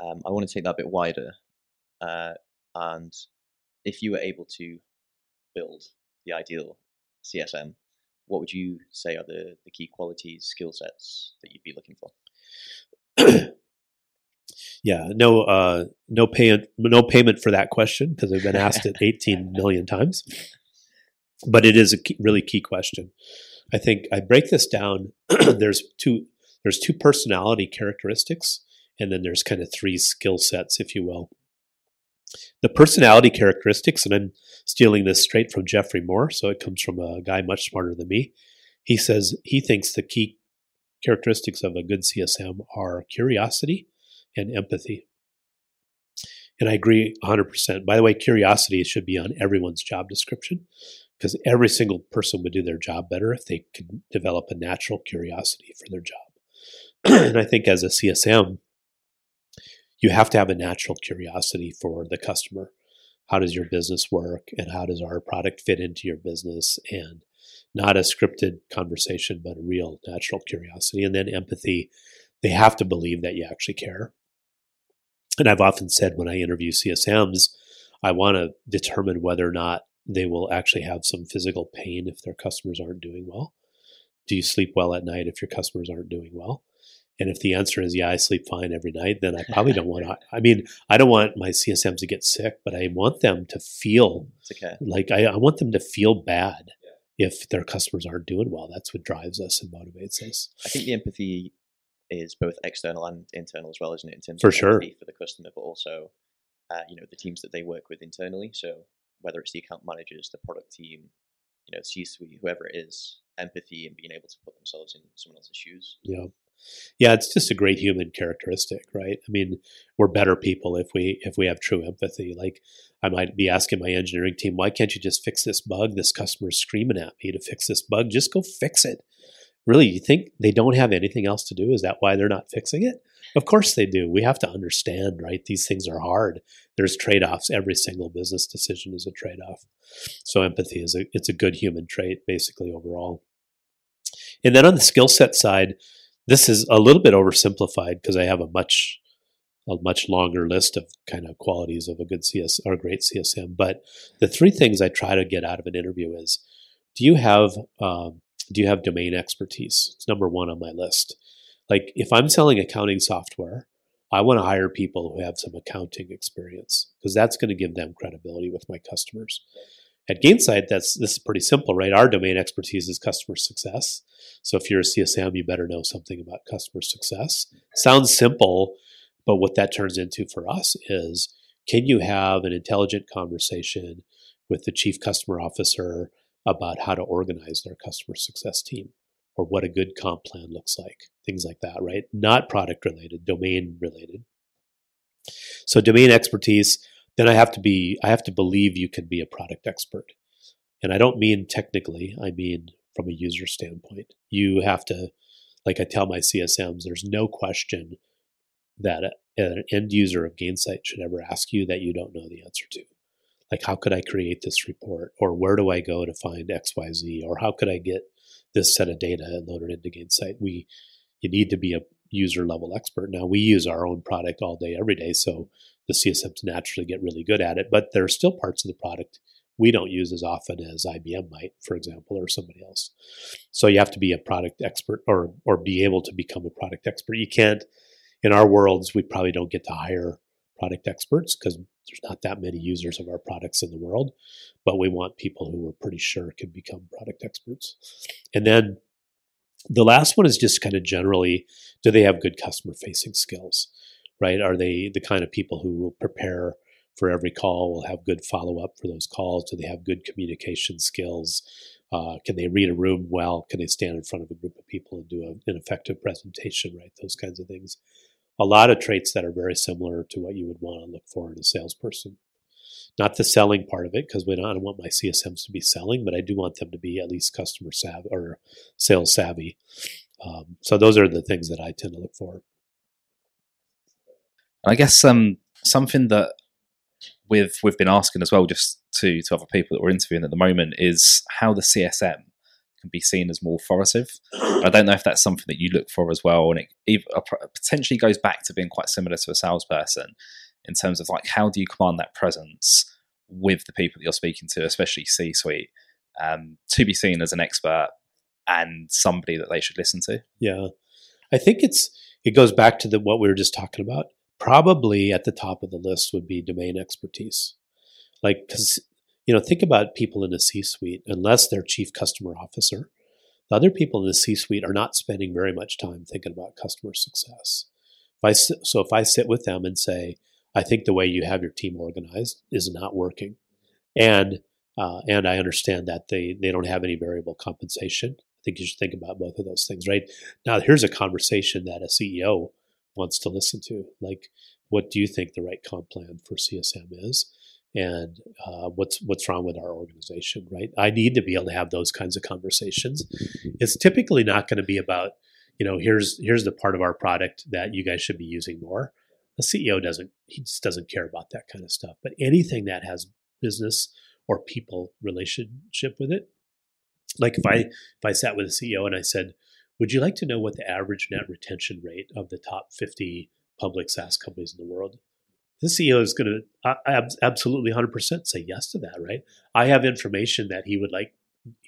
I want to take that a bit wider. And if you were able to build the ideal CSM, what would you say are the key qualities, skill sets that you'd be looking for? Yeah, no payment for that question because I've been asked it 18 million times, but it is a really key question. I think I break this down. There's two. there's two personality characteristics, and then there's kind of three skill sets, if you will. The personality characteristics, and I'm stealing this straight from Jeffrey Moore, so it comes from a guy much smarter than me. He says he thinks the key characteristics of a good CSM are curiosity and empathy. And I agree 100%. By the way, curiosity should be on everyone's job description, because every single person would do their job better if they could develop a natural curiosity for their job. And I think as a CSM, you have to have a natural curiosity for the customer. How does your business work, and how does our product fit into your business? And not a scripted conversation, but a real natural curiosity. And then empathy, they have to believe that you actually care. And I've often said when I interview CSMs, I want to determine whether or not they will actually have some physical pain if their customers aren't doing well. Do you sleep well at night if your customers aren't doing well? And if the answer is, yeah, I sleep fine every night, then I probably don't want to, I mean, I don't want my CSMs to get sick, but I want them to feel like I want them to feel bad if their customers aren't doing well. That's what drives us and motivates us. I think the empathy is both external and internal as well, isn't it? In terms of empathy for the customer, but also, the teams that they work with internally. So whether it's the account managers, the product team, C-suite, whoever it is, empathy and being able to put themselves in someone else's shoes. Yeah, it's just a great human characteristic, right? I mean, we're better people if we have true empathy. Like I might be asking my engineering team, why can't you just fix this bug? This customer's screaming at me to fix this bug. Just go fix it. Really, you think they don't have anything else to do? Is that why they're not fixing it? Of course they do. We have to understand, right? These things are hard. There's trade-offs. Every single business decision is a trade-off. So empathy is it's a good human trait, basically, overall. And then on the skill set side, this is a little bit oversimplified because I have a much longer list of kind of qualities of a good CS or great CSM. But the three things I try to get out of an interview is, do you have domain expertise? It's number one on my list. Like if I'm selling accounting software, I want to hire people who have some accounting experience because that's going to give them credibility with my customers. At Gainsight, this is pretty simple, right? Our domain expertise is customer success. So if you're a CSM, you better know something about customer success. Sounds simple, but what that turns into for us is, can you have an intelligent conversation with the chief customer officer about how to organize their customer success team or what a good comp plan looks like, things like that, right? Not product related, domain related. So domain expertise, then I have to believe you can be a product expert. And I don't mean technically, I mean from a user standpoint. You have to, like I tell my CSMs, there's no question that an end user of Gainsight should ever ask you that you don't know the answer to. Like, how could I create this report? Or where do I go to find XYZ? Or how could I get this set of data and load it into Gainsight? You need to be a user-level expert. Now, we use our own product all day, every day, so the CSMs naturally get really good at it. But there are still parts of the product we don't use as often as IBM might, for example, or somebody else. So you have to be a product expert or be able to become a product expert. You can't, in our worlds, we probably don't get to hire product experts because there's not that many users of our products in the world, but we want people who we're pretty sure can become product experts. And then the last one is just kind of generally, do they have good customer-facing skills, right? Are they the kind of people who will prepare for every call, will have good follow-up for those calls? Do they have good communication skills? Can they read a room well? Can they stand in front of a group of people and do an effective presentation, right? Those kinds of things. A lot of traits that are very similar to what you would want to look for in a salesperson. Not the selling part of it, because I don't want my CSMs to be selling, but I do want them to be at least customer savvy or sales savvy. So those are the things that I tend to look for. I guess something that we've been asking as well, just to other people that we're interviewing at the moment, is how the CSM can be seen as more authoritative. I don't know if that's something that you look for as well, and it potentially goes back to being quite similar to a salesperson in terms of like, how do you command that presence with the people that you're speaking to, especially C-suite, to be seen as an expert and somebody that they should listen to? Yeah, I think it goes back to what we were just talking about. Probably at the top of the list would be domain expertise. Like, because, think about people in a C-suite, unless they're chief customer officer, The other people in the C-suite are not spending very much time thinking about customer success. So if I sit with them and say, I think the way you have your team organized is not working, and I understand that they don't have any variable compensation, I think you should think about both of those things, right? Now, here's a conversation that a CEO wants to listen to. Like, what do you think the right comp plan for CSM is? And what's wrong with our organization, right? I need to be able to have those kinds of conversations. It's typically not going to be about, you know, here's the part of our product that you guys should be using more. The CEO just doesn't care about that kind of stuff. But anything that has business or people relationship with it, like if I sat with a CEO and I said, would you like to know what the average net retention rate of the top 50 public SaaS companies in the world? The CEO is going to absolutely 100% say yes to that, right? I have information that he would like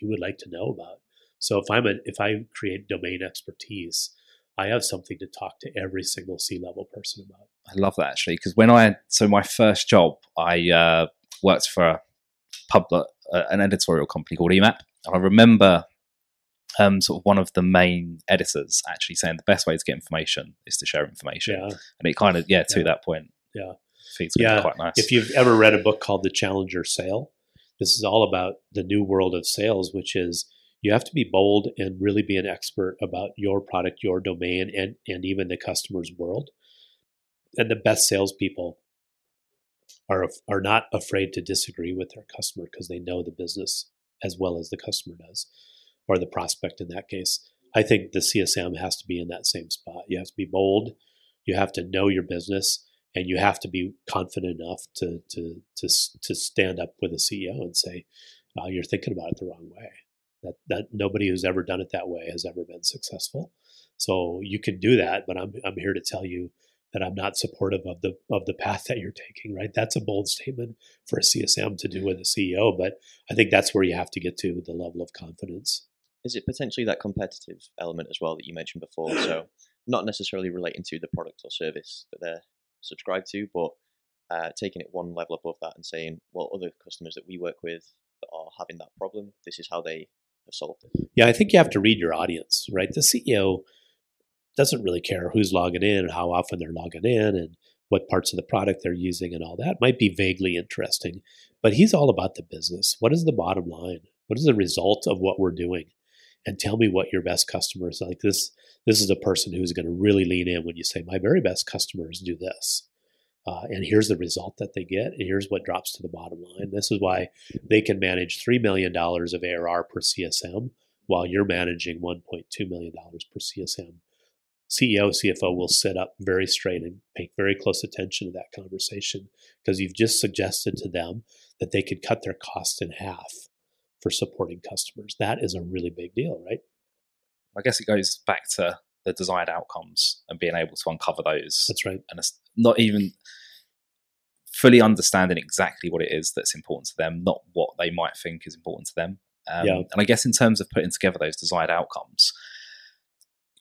to know about. So if I create domain expertise, I have something to talk to every single C-level person about. I love that, actually, because so my first job, I worked for an editorial company called EMAP. I remember sort of one of the main editors actually saying the best way to get information is to share information. Yeah. And it kind of, that point. Yeah. It's going to be quite nice. If you've ever read a book called The Challenger Sale, this is all about the new world of sales, which is you have to be bold and really be an expert about your product, your domain, and even the customer's world. And the best salespeople are not afraid to disagree with their customer because they know the business as well as the customer does, or the prospect in that case. I think the CSM has to be in that same spot. You have to be bold. You have to know your business. And you have to be confident enough to stand up with a CEO and say, "You're thinking about it the wrong way. That nobody who's ever done it that way has ever been successful. So you can do that, but I'm here to tell you that I'm not supportive of the path that you're taking." Right? That's a bold statement for a CSM to do with a CEO, but I think that's where you have to get to the level of confidence. Is it potentially that competitive element as well that you mentioned before? So not necessarily relating to the product or service that they're subscribe to, but taking it one level above that and saying, well, other customers that we work with that are having that problem, this is how they have solved it. Yeah, I think you have to read your audience, right? The CEO doesn't really care who's logging in and how often they're logging in and what parts of the product they're using and all that. It might be vaguely interesting, but he's all about the business. What is the bottom line? What is the result of what we're doing? And tell me what your best customer is like. This is a person who's going to really lean in when you say, my very best customers do this. And here's the result that they get. And here's what drops to the bottom line. This is why they can manage $3 million of ARR per CSM while you're managing $1.2 million per CSM. CEO, CFO will sit up very straight and pay very close attention to that conversation because you've just suggested to them that they could cut their cost in half for supporting customers. That is a really big deal, right? I guess it goes back to the desired outcomes and being able to uncover those. That's right. And it's not even fully understanding exactly what it is that's important to them, not what they might think is important to them. And I guess in terms of putting together those desired outcomes,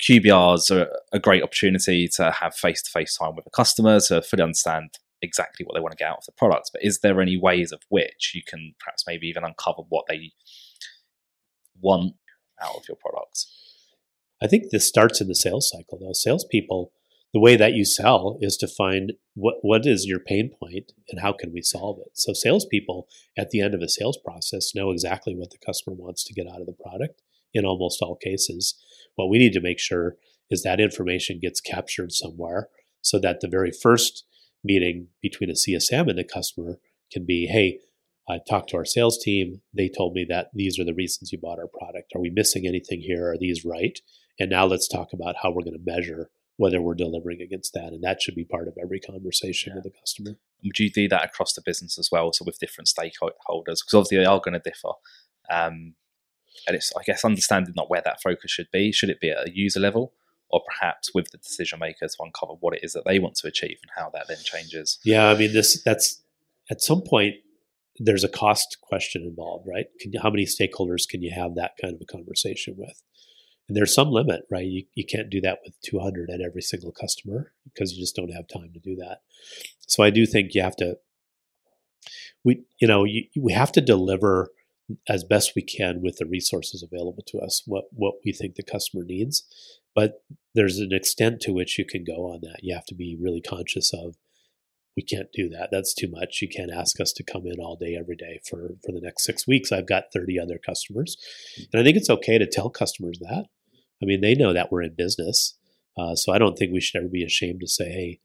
QBRs are a great opportunity to have face-to-face time with a customer to fully understand exactly what they want to get out of the product. But is there any ways of which you can perhaps maybe even uncover what they want out of your products? I think this starts in the sales cycle, though. Salespeople, the way that you sell is to find what is your pain point and how can we solve it. So salespeople at the end of a sales process know exactly what the customer wants to get out of the product in almost all cases. What we need to make sure is that information gets captured somewhere so that the very first meeting between a CSM and a customer can be, hey, I talked to our sales team. They told me that these are the reasons you bought our product. Are we missing anything here? Are these right? And now let's talk about how we're going to measure whether we're delivering against that. And that should be part of every conversation with the customer. Would you do that across the business as well? So with different stakeholders, because obviously they are going to differ. And it's, I guess, understanding not where that focus should be. Should it be at a user level? Or perhaps with the decision maker to uncover what it is that they want to achieve and how that then changes. Yeah, I mean, that's at some point, there's a cost question involved, right? How many stakeholders can you have that kind of a conversation with? And there's some limit, right? You can't do that with 200 at every single customer because you just don't have time to do that. So I do think you have to deliver as best we can with the resources available to us, what we think the customer needs. But there's an extent to which you can go on that. You have to be really conscious of, we can't do that. That's too much. You can't ask us to come in all day, every day for the next 6 weeks. I've got 30 other customers. And I think it's okay to tell customers that. I mean, they know that we're in business. So I don't think we should ever be ashamed to say, hey,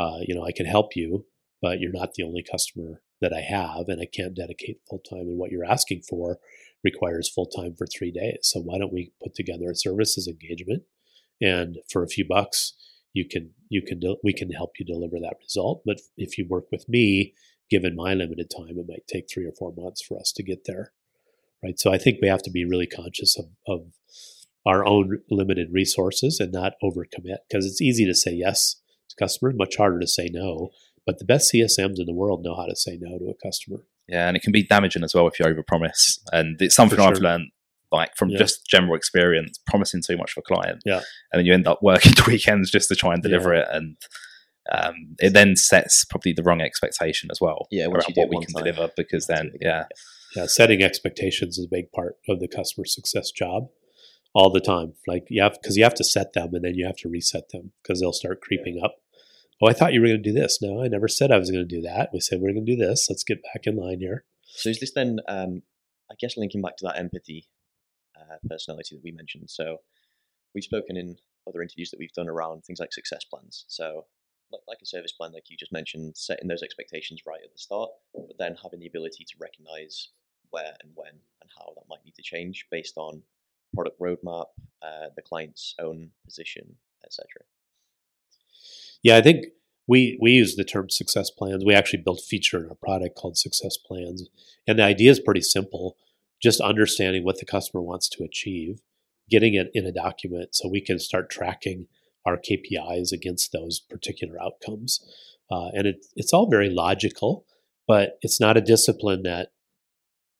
I can help you, but you're not the only customer that I have, and I can't dedicate full time. And what you're asking for requires full time for 3 days. So why don't we put together a services engagement? And for a few bucks, we can help you deliver that result. But if you work with me, given my limited time, it might take 3 or 4 months for us to get there, right? So I think we have to be really conscious of our own limited resources and not overcommit, because it's easy to say yes to customers, much harder to say no. But the best CSMs in the world know how to say no to a customer. Yeah, and it can be damaging as well if you overpromise. And it's something I've learned, like from just general experience, promising too much for a client. Yeah. And then you end up working weekends just to try and deliver it. And it then sets probably the wrong expectation as well. Yeah, around what we can deliver, because then, setting expectations is a big part of the customer success job all the time. Like, because you have to set them and then you have to reset them, because they'll start creeping up. Oh, I thought you were going to do this. No, I never said I was going to do that. We said we're going to do this. Let's get back in line here. So is this then, I guess, linking back to that empathy personality that we mentioned. So we've spoken in other interviews that we've done around things like success plans. So like a service plan, like you just mentioned, setting those expectations right at the start, but then having the ability to recognize where and when and how that might need to change based on product roadmap, the client's own position, etc. Yeah, I think we use the term success plans. We actually built a feature in our product called success plans. And the idea is pretty simple. Just understanding what the customer wants to achieve, getting it in a document so we can start tracking our KPIs against those particular outcomes. And it's all very logical, but it's not a discipline that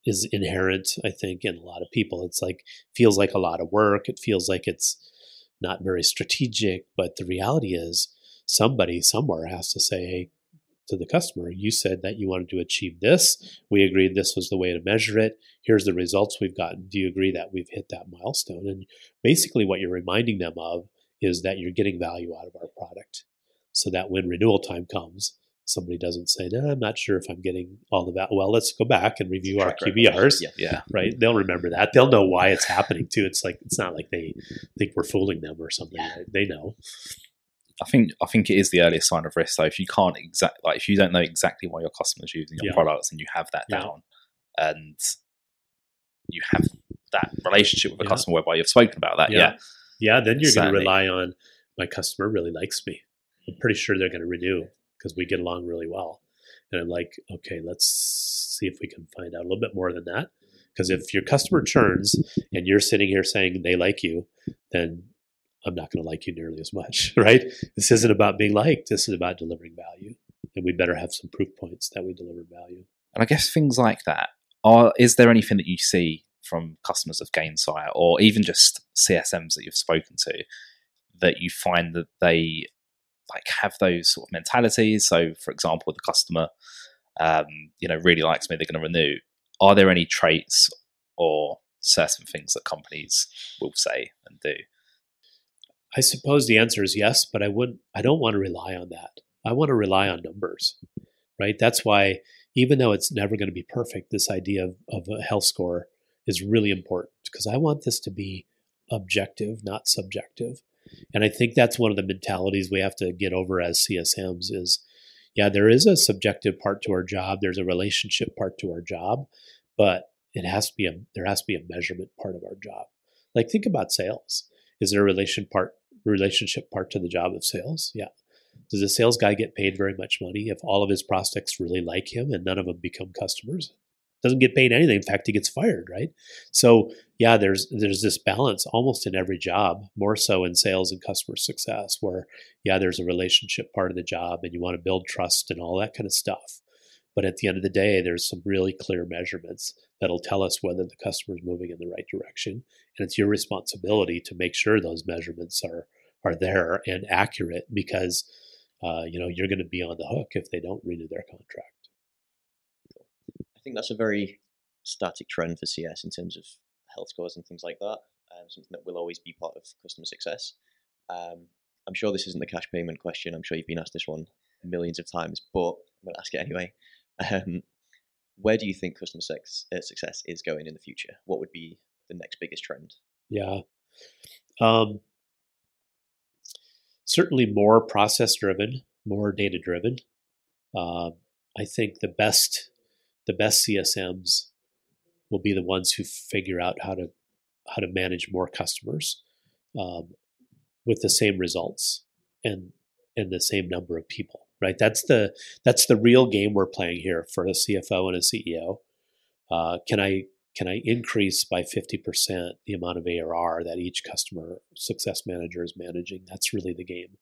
is inherent, I think, in a lot of people. It's like, feels like a lot of work. It feels like it's not very strategic, but the reality is somebody somewhere has to say, hey, to the customer, you said that you wanted to achieve this. We agreed this was the way to measure it. Here's the results we've gotten. Do you agree that we've hit that milestone? And basically what you're reminding them of is that you're getting value out of our product, so that when renewal time comes, somebody doesn't say, no, I'm not sure if I'm getting all the value. Well, let's go back and review our QBRs. Yeah. Right. They'll remember that. They'll know why it's happening too. It's not like they think we're fooling them or something. Yeah. Right? They know. I think it is the earliest sign of risk. So if you can't if you don't know exactly why your customer's using your products, and you have that down, and you have that relationship with the customer whereby you've spoken about that, then you're going to rely on, my customer really likes me. I'm pretty sure they're going to renew because we get along really well. And I'm like, okay, let's see if we can find out a little bit more than that. Because if your customer churns and you're sitting here saying they like you, then I'm not going to like you nearly as much, right? This isn't about being liked. This is about delivering value. And we better have some proof points that we deliver value. And I guess things like that, is there anything that you see from customers of Gainsight, or even just CSMs that you've spoken to, that you find that they have those sort of mentalities? So for example, the customer, really likes me, they're going to renew. Are there any traits or certain things that companies will say and do? I suppose the answer is yes, but I don't want to rely on that. I want to rely on numbers, right? That's why, even though it's never going to be perfect, this idea of a health score is really important, because I want this to be objective, not subjective. And I think that's one of the mentalities we have to get over as CSMs is, there is a subjective part to our job. There's a relationship part to our job, but there has to be a measurement part of our job. Like, think about sales. Is there a relationship part to the job of sales? Yeah. Does the sales guy get paid very much money if all of his prospects really like him and none of them become customers? Doesn't get paid anything. In fact, he gets fired, right? So there's this balance almost in every job, more so in sales and customer success, where there's a relationship part of the job and you want to build trust and all that kind of stuff. But at the end of the day, there's some really clear measurements that'll tell us whether the customer is moving in the right direction. And it's your responsibility to make sure those measurements are there and accurate, because you're going to be on the hook if they don't renew their contract. I think that's a very static trend for CS in terms of health scores and things like that. Something that will always be part of customer success. I'm sure this isn't the cash payment question. I'm sure you've been asked this one millions of times, but I'm going to ask it anyway. Where do you think customer success is going in the future? What would be the next biggest trend? Yeah. Certainly more process-driven, more data-driven. I think the best CSMs will be the ones who figure out how to manage more customers with the same results and the same number of people, right? That's the real game we're playing here for a CFO and a CEO. Can I increase by 50% the amount of ARR that each customer success manager is managing? That's really the game.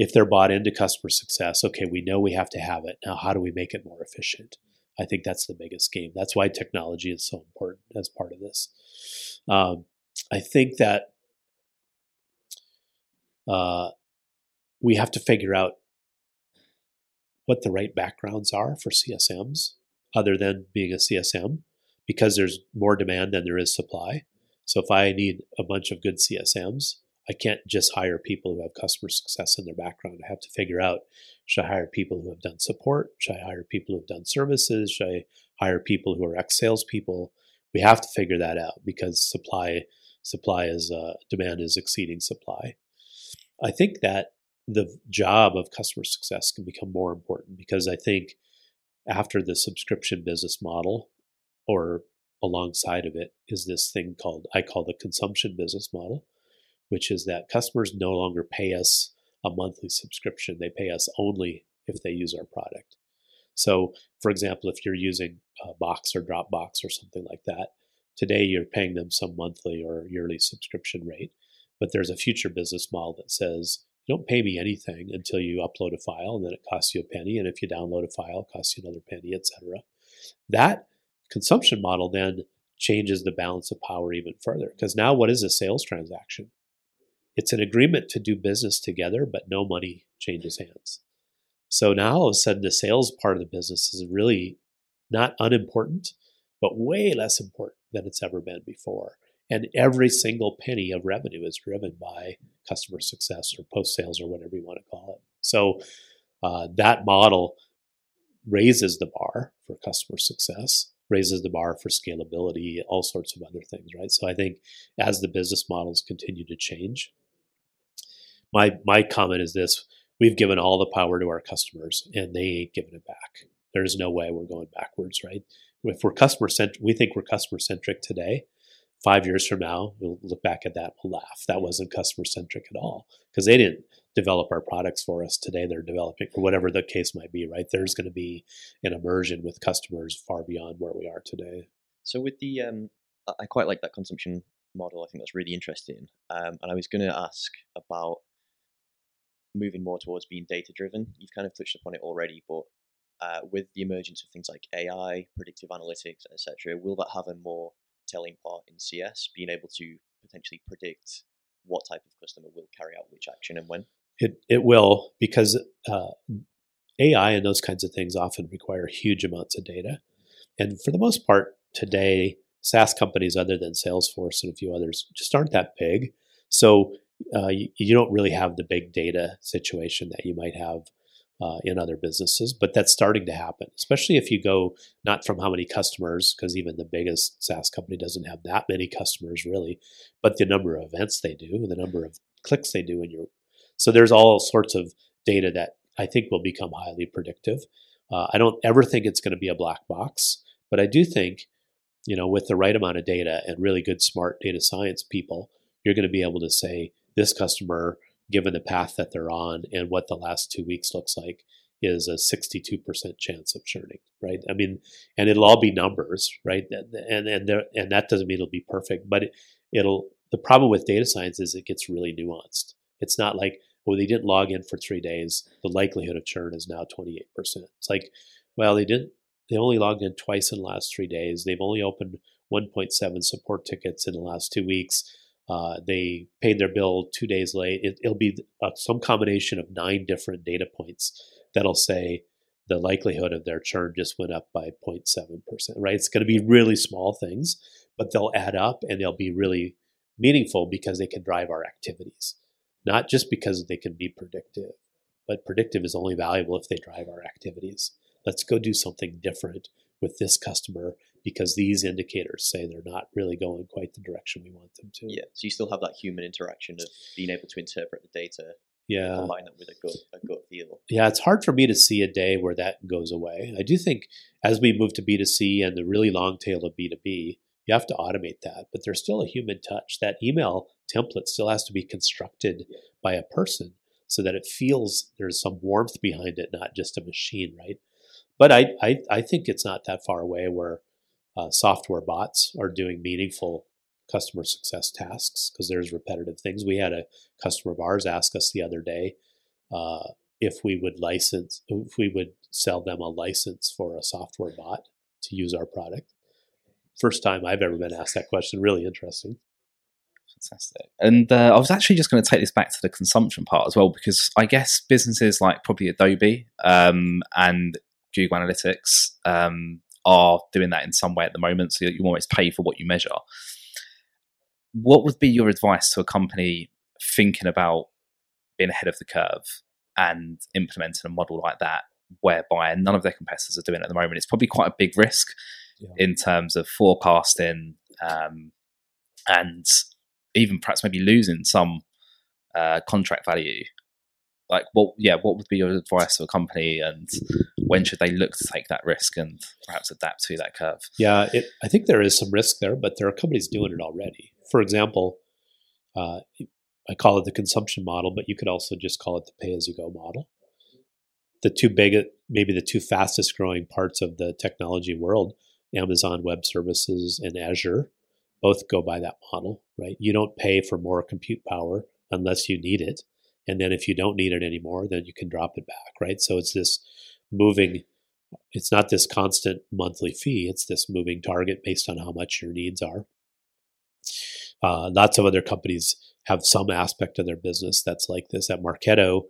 If they're bought into customer success, okay, we know we have to have it. Now, how do we make it more efficient? I think that's the biggest game. That's why technology is so important as part of this. I think that we have to figure out what the right backgrounds are for CSMs other than being a CSM, because there's more demand than there is supply. So if I need a bunch of good CSMs, I can't just hire people who have customer success in their background. I have to figure out, should I hire people who have done support? Should I hire people who have done services? Should I hire people who are ex-salespeople? We have to figure that out because demand is exceeding supply. I think that the job of customer success can become more important because I think after the subscription business model or alongside of it is this thing I call the consumption business model, which is that customers no longer pay us a monthly subscription. They pay us only if they use our product. So, for example, if you're using Box or Dropbox or something like that, today you're paying them some monthly or yearly subscription rate. But there's a future business model that says, don't pay me anything until you upload a file, and then it costs you a penny. And if you download a file, it costs you another penny, et cetera. That consumption model then changes the balance of power even further. Because now what is a sales transaction? It's an agreement to do business together, but no money changes hands. So now all of a sudden the sales part of the business is really not unimportant, but way less important than it's ever been before. And every single penny of revenue is driven by customer success or post-sales or whatever you want to call it. So that model raises the bar for customer success, raises the bar for scalability, all sorts of other things, right? So I think as the business models continue to change, my comment is this: we've given all the power to our customers and they ain't giving it back. There's no way we're going backwards, right? If we're customer-centric, we think we're customer-centric today. 5 years from now, we'll look back at that, we'll laugh. That wasn't customer-centric at all because they didn't develop our products for us. Today, they're developing for whatever the case might be, right? There's going to be an immersion with customers far beyond where we are today. So with the, I quite like that consumption model. I think that's really interesting. And I was going to ask about moving more towards being data-driven. You've kind of touched upon it already, but with the emergence of things like AI, predictive analytics, etc., will that have a more telling part in CS, being able to potentially predict what type of customer will carry out which action and when? It will, because AI and those kinds of things often require huge amounts of data. And for the most part, today, SaaS companies other than Salesforce and a few others just aren't that big. So you don't really have the big data situation that you might have in other businesses, but that's starting to happen, especially if you go not from how many customers, because even the biggest SaaS company doesn't have that many customers really, but the number of events they do, the number of clicks they do in your. So there's all sorts of data that I think will become highly predictive. I don't ever think it's going to be a black box, but I do think, with the right amount of data and really good, smart data science people, you're going to be able to say this customer, given the path that they're on and what the last 2 weeks looks like, is a 62% chance of churning, right? I mean, and it'll all be numbers, right? And that doesn't mean it'll be perfect, but the problem with data science is it gets really nuanced. It's not like, well, they didn't log in for 3 days. The likelihood of churn is now 28%. It's like, well, they only logged in twice in the last 3 days. They've only opened 1.7 support tickets in the last 2 weeks. They paid their bill 2 days late. It'll be some combination of 9 different data points that'll say the likelihood of their churn just went up by 0.7%, right? It's going to be really small things, but they'll add up and they'll be really meaningful because they can drive our activities, not just because they can be predictive, but predictive is only valuable if they drive our activities. Let's go do something different with this customer because these indicators say they're not really going quite the direction we want them to. Yeah, so you still have that human interaction of being able to interpret the data. Yeah, line up with a gut feel. Yeah, it's hard for me to see a day where that goes away. I do think as we move to B2C and the really long tail of B2B, you have to automate that, but there's still a human touch. That email template still has to be constructed by a person so that it feels there's some warmth behind it, not just a machine, right? But I think it's not that far away where software bots are doing meaningful customer success tasks because there's repetitive things. We had a customer of ours ask us the other day if we would sell them a license for a software bot to use our product. First time I've ever been asked that question. Really interesting. Fantastic. And I was actually just going to take this back to the consumption part as well, because I guess businesses like probably Adobe and Google Analytics are doing that in some way at the moment. So you almost pay for what you measure. What would be your advice to a company thinking about being ahead of the curve and implementing a model like that, whereby none of their competitors are doing it at the moment? It's probably quite a big risk in terms of forecasting and even perhaps maybe losing some contract value. Like, what would be your advice to a company, and when should they look to take that risk and perhaps adapt to that curve? Yeah, I think there is some risk there, but there are companies doing it already. For example, I call it the consumption model, but you could also just call it the pay-as-you-go model. The two fastest growing parts of the technology world, Amazon Web Services and Azure, both go by that model, right? You don't pay for more compute power unless you need it. And then if you don't need it anymore, then you can drop it back, right? So it's this moving, it's not this constant monthly fee, it's this moving target based on how much your needs are. Lots of other companies have some aspect of their business that's like this. At Marketo,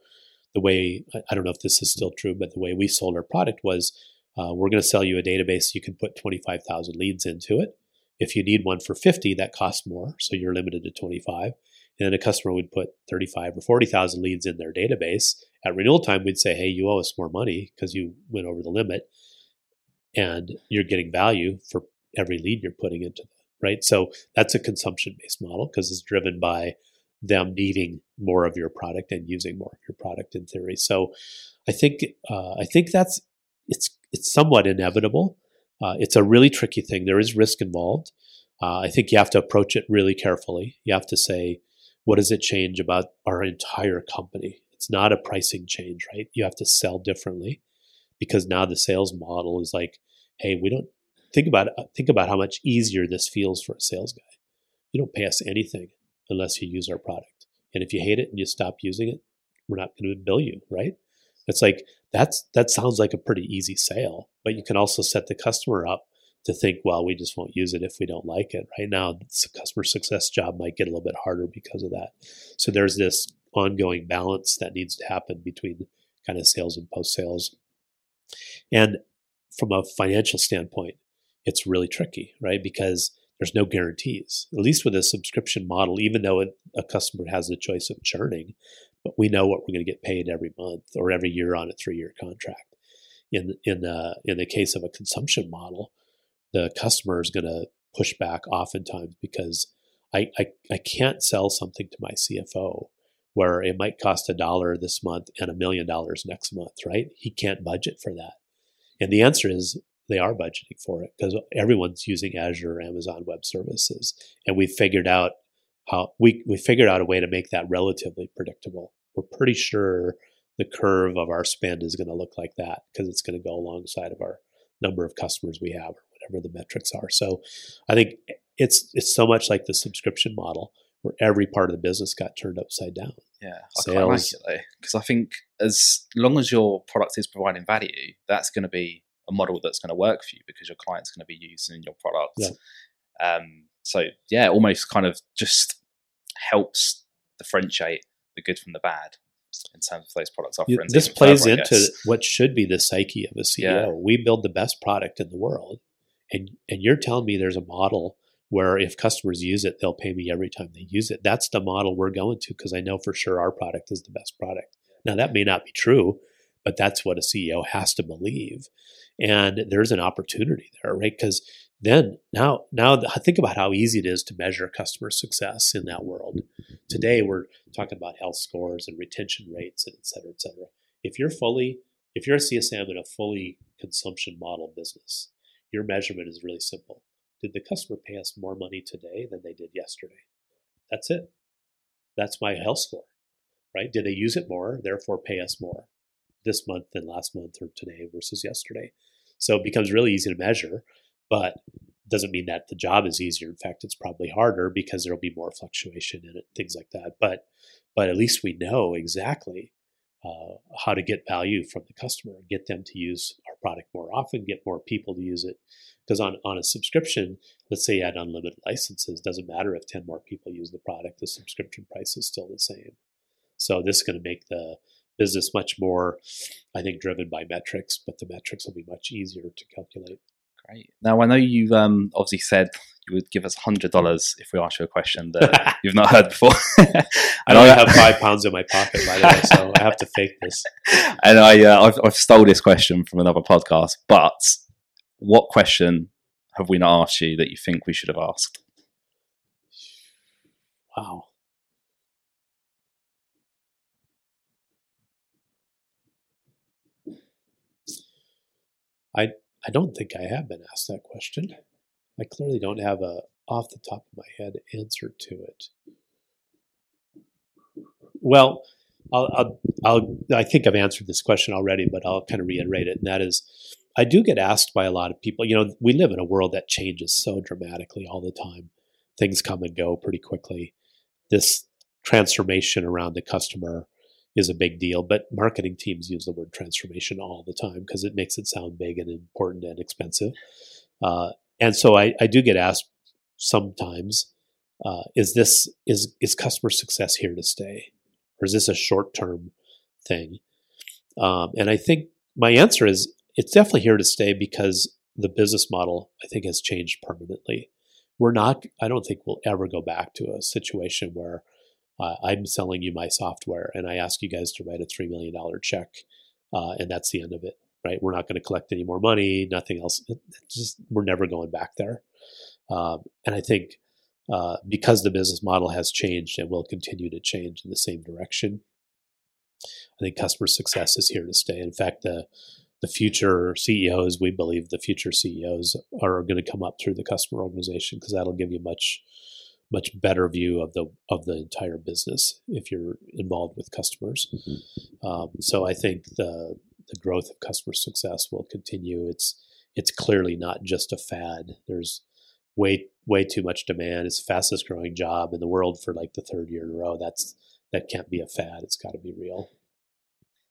the way, I don't know if this is still true, but the way we sold our product was we're going to sell you a database you can put 25,000 leads into it. If you need one for 50, that costs more, so you're limited to 25. And then a customer would put 35 or 40,000 leads in their database. At renewal time, we'd say, hey, you owe us more money because you went over the limit and you're getting value for every lead you're putting into them, right? So that's a consumption-based model because it's driven by them needing more of your product and using more of your product in theory. So I think that's it's somewhat inevitable. It's a really tricky thing. There is risk involved. I think you have to approach it really carefully. You have to say, what does it change about our entire company? It's not a pricing change, right? You have to sell differently because now the sales model is like, hey, we don't think about how much easier this feels for a sales guy. You don't pay us anything unless you use our product. And if you hate it and you stop using it, we're not going to bill you, right? It's like, that sounds like a pretty easy sale, but you can also set the customer up to think, well, we just won't use it if we don't like it. Right now, the customer success job might get a little bit harder because of that. So there's this ongoing balance that needs to happen between kind of sales and post-sales. And from a financial standpoint, it's really tricky, right? Because there's no guarantees, at least with a subscription model, even though a customer has the choice of churning, but we know what we're going to get paid every month or every year on a 3-year contract. In the case of a consumption model, the customer is going to push back oftentimes because I can't sell something to my CFO where it might cost $1 this month and $1 million next month, right? He can't budget for that. And the answer is, they are budgeting for it because everyone's using Azure or Amazon Web Services. And we figured out a way to make that relatively predictable. We're pretty sure the curve of our spend is going to look like that because it's going to go alongside of our number of customers we have or whatever the metrics are. So I think it's so much like the subscription model where every part of the business got turned upside down. Yeah, I quite like it though, because I think as long as your product is providing value, that's going to be a model that's going to work for you because your client's going to be using your product. Yeah. It almost kind of just helps differentiate the good from the bad incentivize product offerings. This plays into what should be the psyche of a CEO. Yeah. We build the best product in the world, and you're telling me there's a model where if customers use it, they'll pay me every time they use it. That's the model we're going to, because I know for sure our product is the best product. Now, that may not be true, but that's what a CEO has to believe. And there's an opportunity there, right? Because then now think about how easy it is to measure customer success in that world. Today, we're talking about health scores and retention rates, and et cetera, et cetera. If you're a CSM in a fully consumption model business, your measurement is really simple. Did the customer pay us more money today than they did yesterday? That's it. That's my health score, right? Did they use it more, therefore pay us more this month than last month or today versus yesterday? So it becomes really easy to measure, but doesn't mean that the job is easier. In fact, it's probably harder because there'll be more fluctuation in it, things like that. But at least we know exactly how to get value from the customer and get them to use our product more often, get more people to use it. Because on a subscription, let's say you had unlimited licenses, doesn't matter if 10 more people use the product, the subscription price is still the same. So this is going to make the business much more, I think, driven by metrics, but the metrics will be much easier to calculate. Great. Now, I know you've obviously said you would give us $100 if we asked you a question that you've not heard before. And I have £5 in my pocket, by the way, so I have to fake this. And I've stole this question from another podcast, but what question have we not asked you that you think we should have asked? Wow. I don't think I have been asked that question. I clearly don't have a off the top of my head answer to it. Well, I think I've answered this question already, but I'll kind of reiterate it. And that is, I do get asked by a lot of people, we live in a world that changes so dramatically all the time. Things come and go pretty quickly. This transformation around the customer is a big deal, but marketing teams use the word transformation all the time because it makes it sound big and important and expensive. And so I do get asked sometimes, is customer success here to stay? Or is this a short-term thing? And I think my answer is it's definitely here to stay because the business model, I think, has changed permanently. I don't think we'll ever go back to a situation where I'm selling you my software and I ask you guys to write a $3 million check and that's the end of it, right? We're not going to collect any more money, nothing else. We're never going back there. And I think because the business model has changed and will continue to change in the same direction, I think customer success is here to stay. In fact, the future CEOs, we believe the future CEOs are going to come up through the customer organization because that'll give you much better view of the entire business if you're involved with customers. Mm-hmm. So I think the growth of customer success will continue. It's clearly not just a fad. There's way too much demand. It's the fastest growing job in the world for like the third year in a row. That can't be a fad. It's got to be real.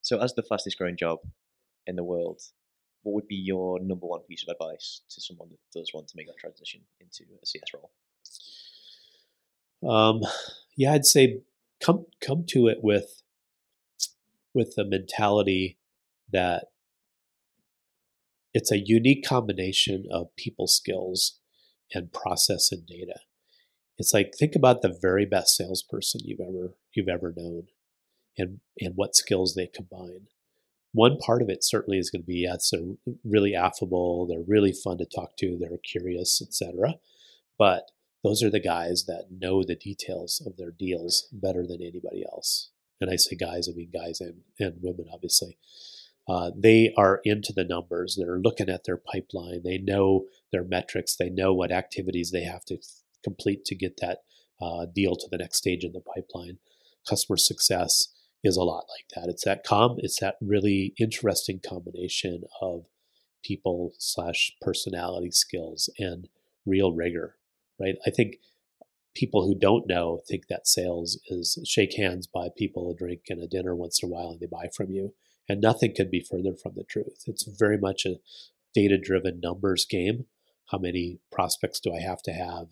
So as the fastest growing job in the world, what would be your number one piece of advice to someone that does want to make that transition into a CS role? I'd say come to it with the mentality that it's a unique combination of people skills and process and data. It's like, think about the very best salesperson you've ever known and what skills they combine. One part of it certainly is going to be, so really affable, they're really fun to talk to, they're curious, etc. But those are the guys that know the details of their deals better than anybody else. And I say guys, I mean guys and women, obviously. They are into the numbers. They're looking at their pipeline. They know their metrics. They know what activities they have to complete to get that deal to the next stage in the pipeline. Customer success is a lot like that. It's that really interesting combination of people / personality skills and real rigor. Right, I think people who don't know think that sales is shake hands, buy people a drink and a dinner once in a while, and they buy from you. And nothing could be further from the truth. It's very much a data-driven numbers game. How many prospects do I have to have,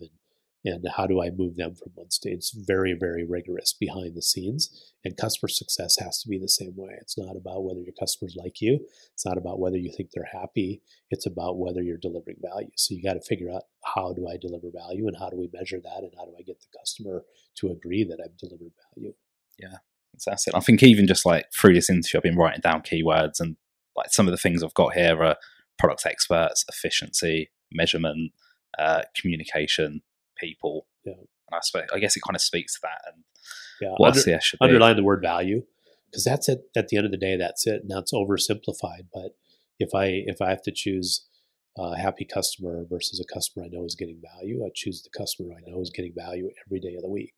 and and how do I move them from one stage? It's very, very rigorous behind the scenes, and customer success has to be the same way. It's not about whether your customers like you. It's not about whether you think they're happy. It's about whether you're delivering value. So you got to figure out, how do I deliver value, and how do we measure that, and how do I get the customer to agree that I've delivered value? Yeah, that's it. I think even just like through this interview, I've been writing down keywords, and like some of the things I've got here are product experts, efficiency, measurement, communication, people. Yeah. And I guess it kind of speaks to that. And yeah, what CS should underline the word value, because that's it. At the end of the day, that's it. Now it's oversimplified, but if I have to choose a happy customer versus a customer I know is getting value, I choose the customer I know is getting value every day of the week.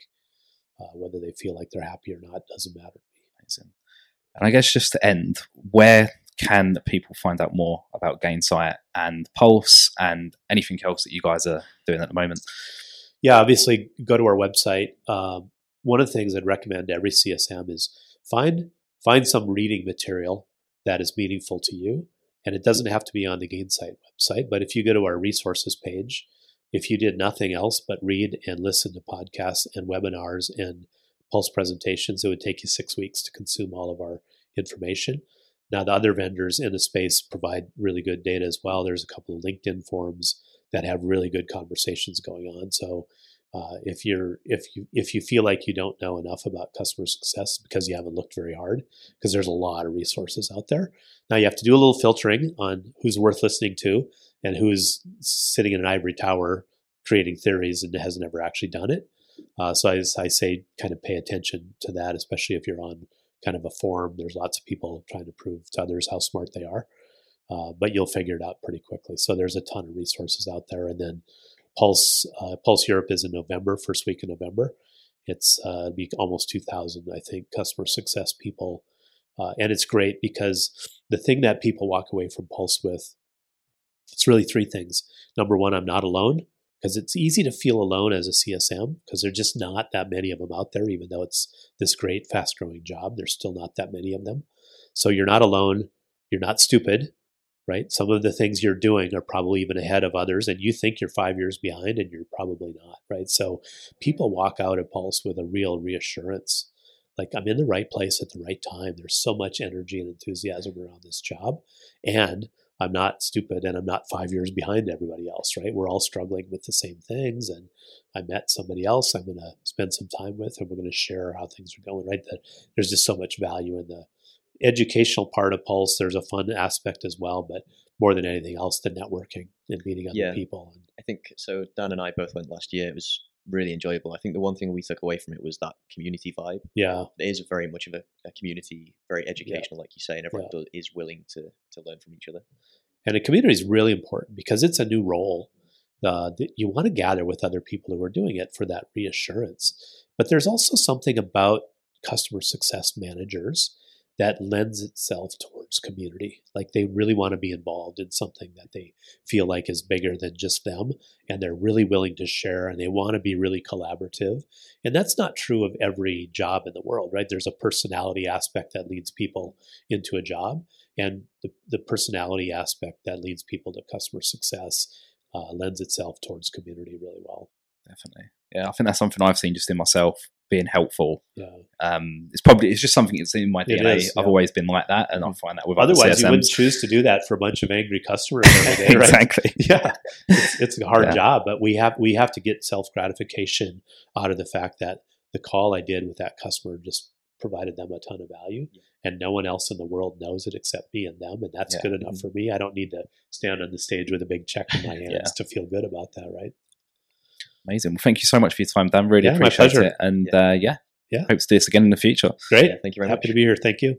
Whether they feel like they're happy or not doesn't matter to me. Amazing. And I guess just to end, where can people find out more about Gainsight and Pulse and anything else that you guys are doing at the moment? Yeah, obviously go to our website. One of the things I'd recommend to every CSM is find some reading material that is meaningful to you. And it doesn't have to be on the Gainsight website, but if you go to our resources page, if you did nothing else but read and listen to podcasts and webinars and Pulse presentations, it would take you 6 weeks to consume all of our information. Now, the other vendors in the space provide really good data as well. There's a couple of LinkedIn forums that have really good conversations going on. So if you feel like you don't know enough about customer success because you haven't looked very hard, because there's a lot of resources out there. Now, you have to do a little filtering on who's worth listening to and who's sitting in an ivory tower creating theories and has never actually done it. So I say kind of pay attention to that, especially if you're on kind of a forum. There's lots of people trying to prove to others how smart they are, but you'll figure it out pretty quickly. So there's a ton of resources out there. And then Pulse Europe is in November, first week in November. It's be almost 2,000, I think, customer success people. And it's great because the thing that people walk away from Pulse with, it's really three things. Number one, I'm not alone, because it's easy to feel alone as a CSM because there are just not that many of them out there. Even though it's this great, fast-growing job, there's still not that many of them. So you're not alone. You're not stupid, right? Some of the things you're doing are probably even ahead of others, and you think you're 5 years behind, and you're probably not, right? So people walk out at Pulse with a real reassurance, like, I'm in the right place at the right time. There's so much energy and enthusiasm around this job, and I'm not stupid, and I'm not 5 years behind everybody else, right? We're all struggling with the same things, and I met somebody else I'm going to spend some time with, and we're going to share how things are going, right? There's just so much value in the educational part of Pulse. There's a fun aspect as well, but more than anything else, the networking and meeting other people. And I think, so Dan and I both went last year. It was really enjoyable. I think the one thing we took away from it was that community vibe. Yeah. It is very much of a community, very educational, like you say, and everyone is willing to learn from each other. And a community is really important because it's a new role. You want to gather with other people who are doing it for that reassurance. But there's also something about customer success managers that lends itself towards community. Like, they really want to be involved in something that they feel like is bigger than just them, and they're really willing to share, and they want to be really collaborative. And that's not true of every job in the world, right? There's a personality aspect that leads people into a job, and the personality aspect that leads people to customer success lends itself towards community really well. Definitely. Yeah, I think that's something I've seen just in myself, being helpful. Yeah. It's just something that's in my DNA. Is, I've always been like that, and I find that with other CSMs. You wouldn't choose to do that for a bunch of angry customers every day, right? Exactly. Yeah. It's a hard job, but we have to get self-gratification out of the fact that the call I did with that customer just provided them a ton of value, and no one else in the world knows it except me and them, and that's good enough for me. I don't need to stand on the stage with a big check in my hands to feel good about that, right? Amazing. Well, thank you so much for your time, Dan. Really appreciate it. And hope to do this again in the future. Great. Thank you very much. Happy to be here. Thank you.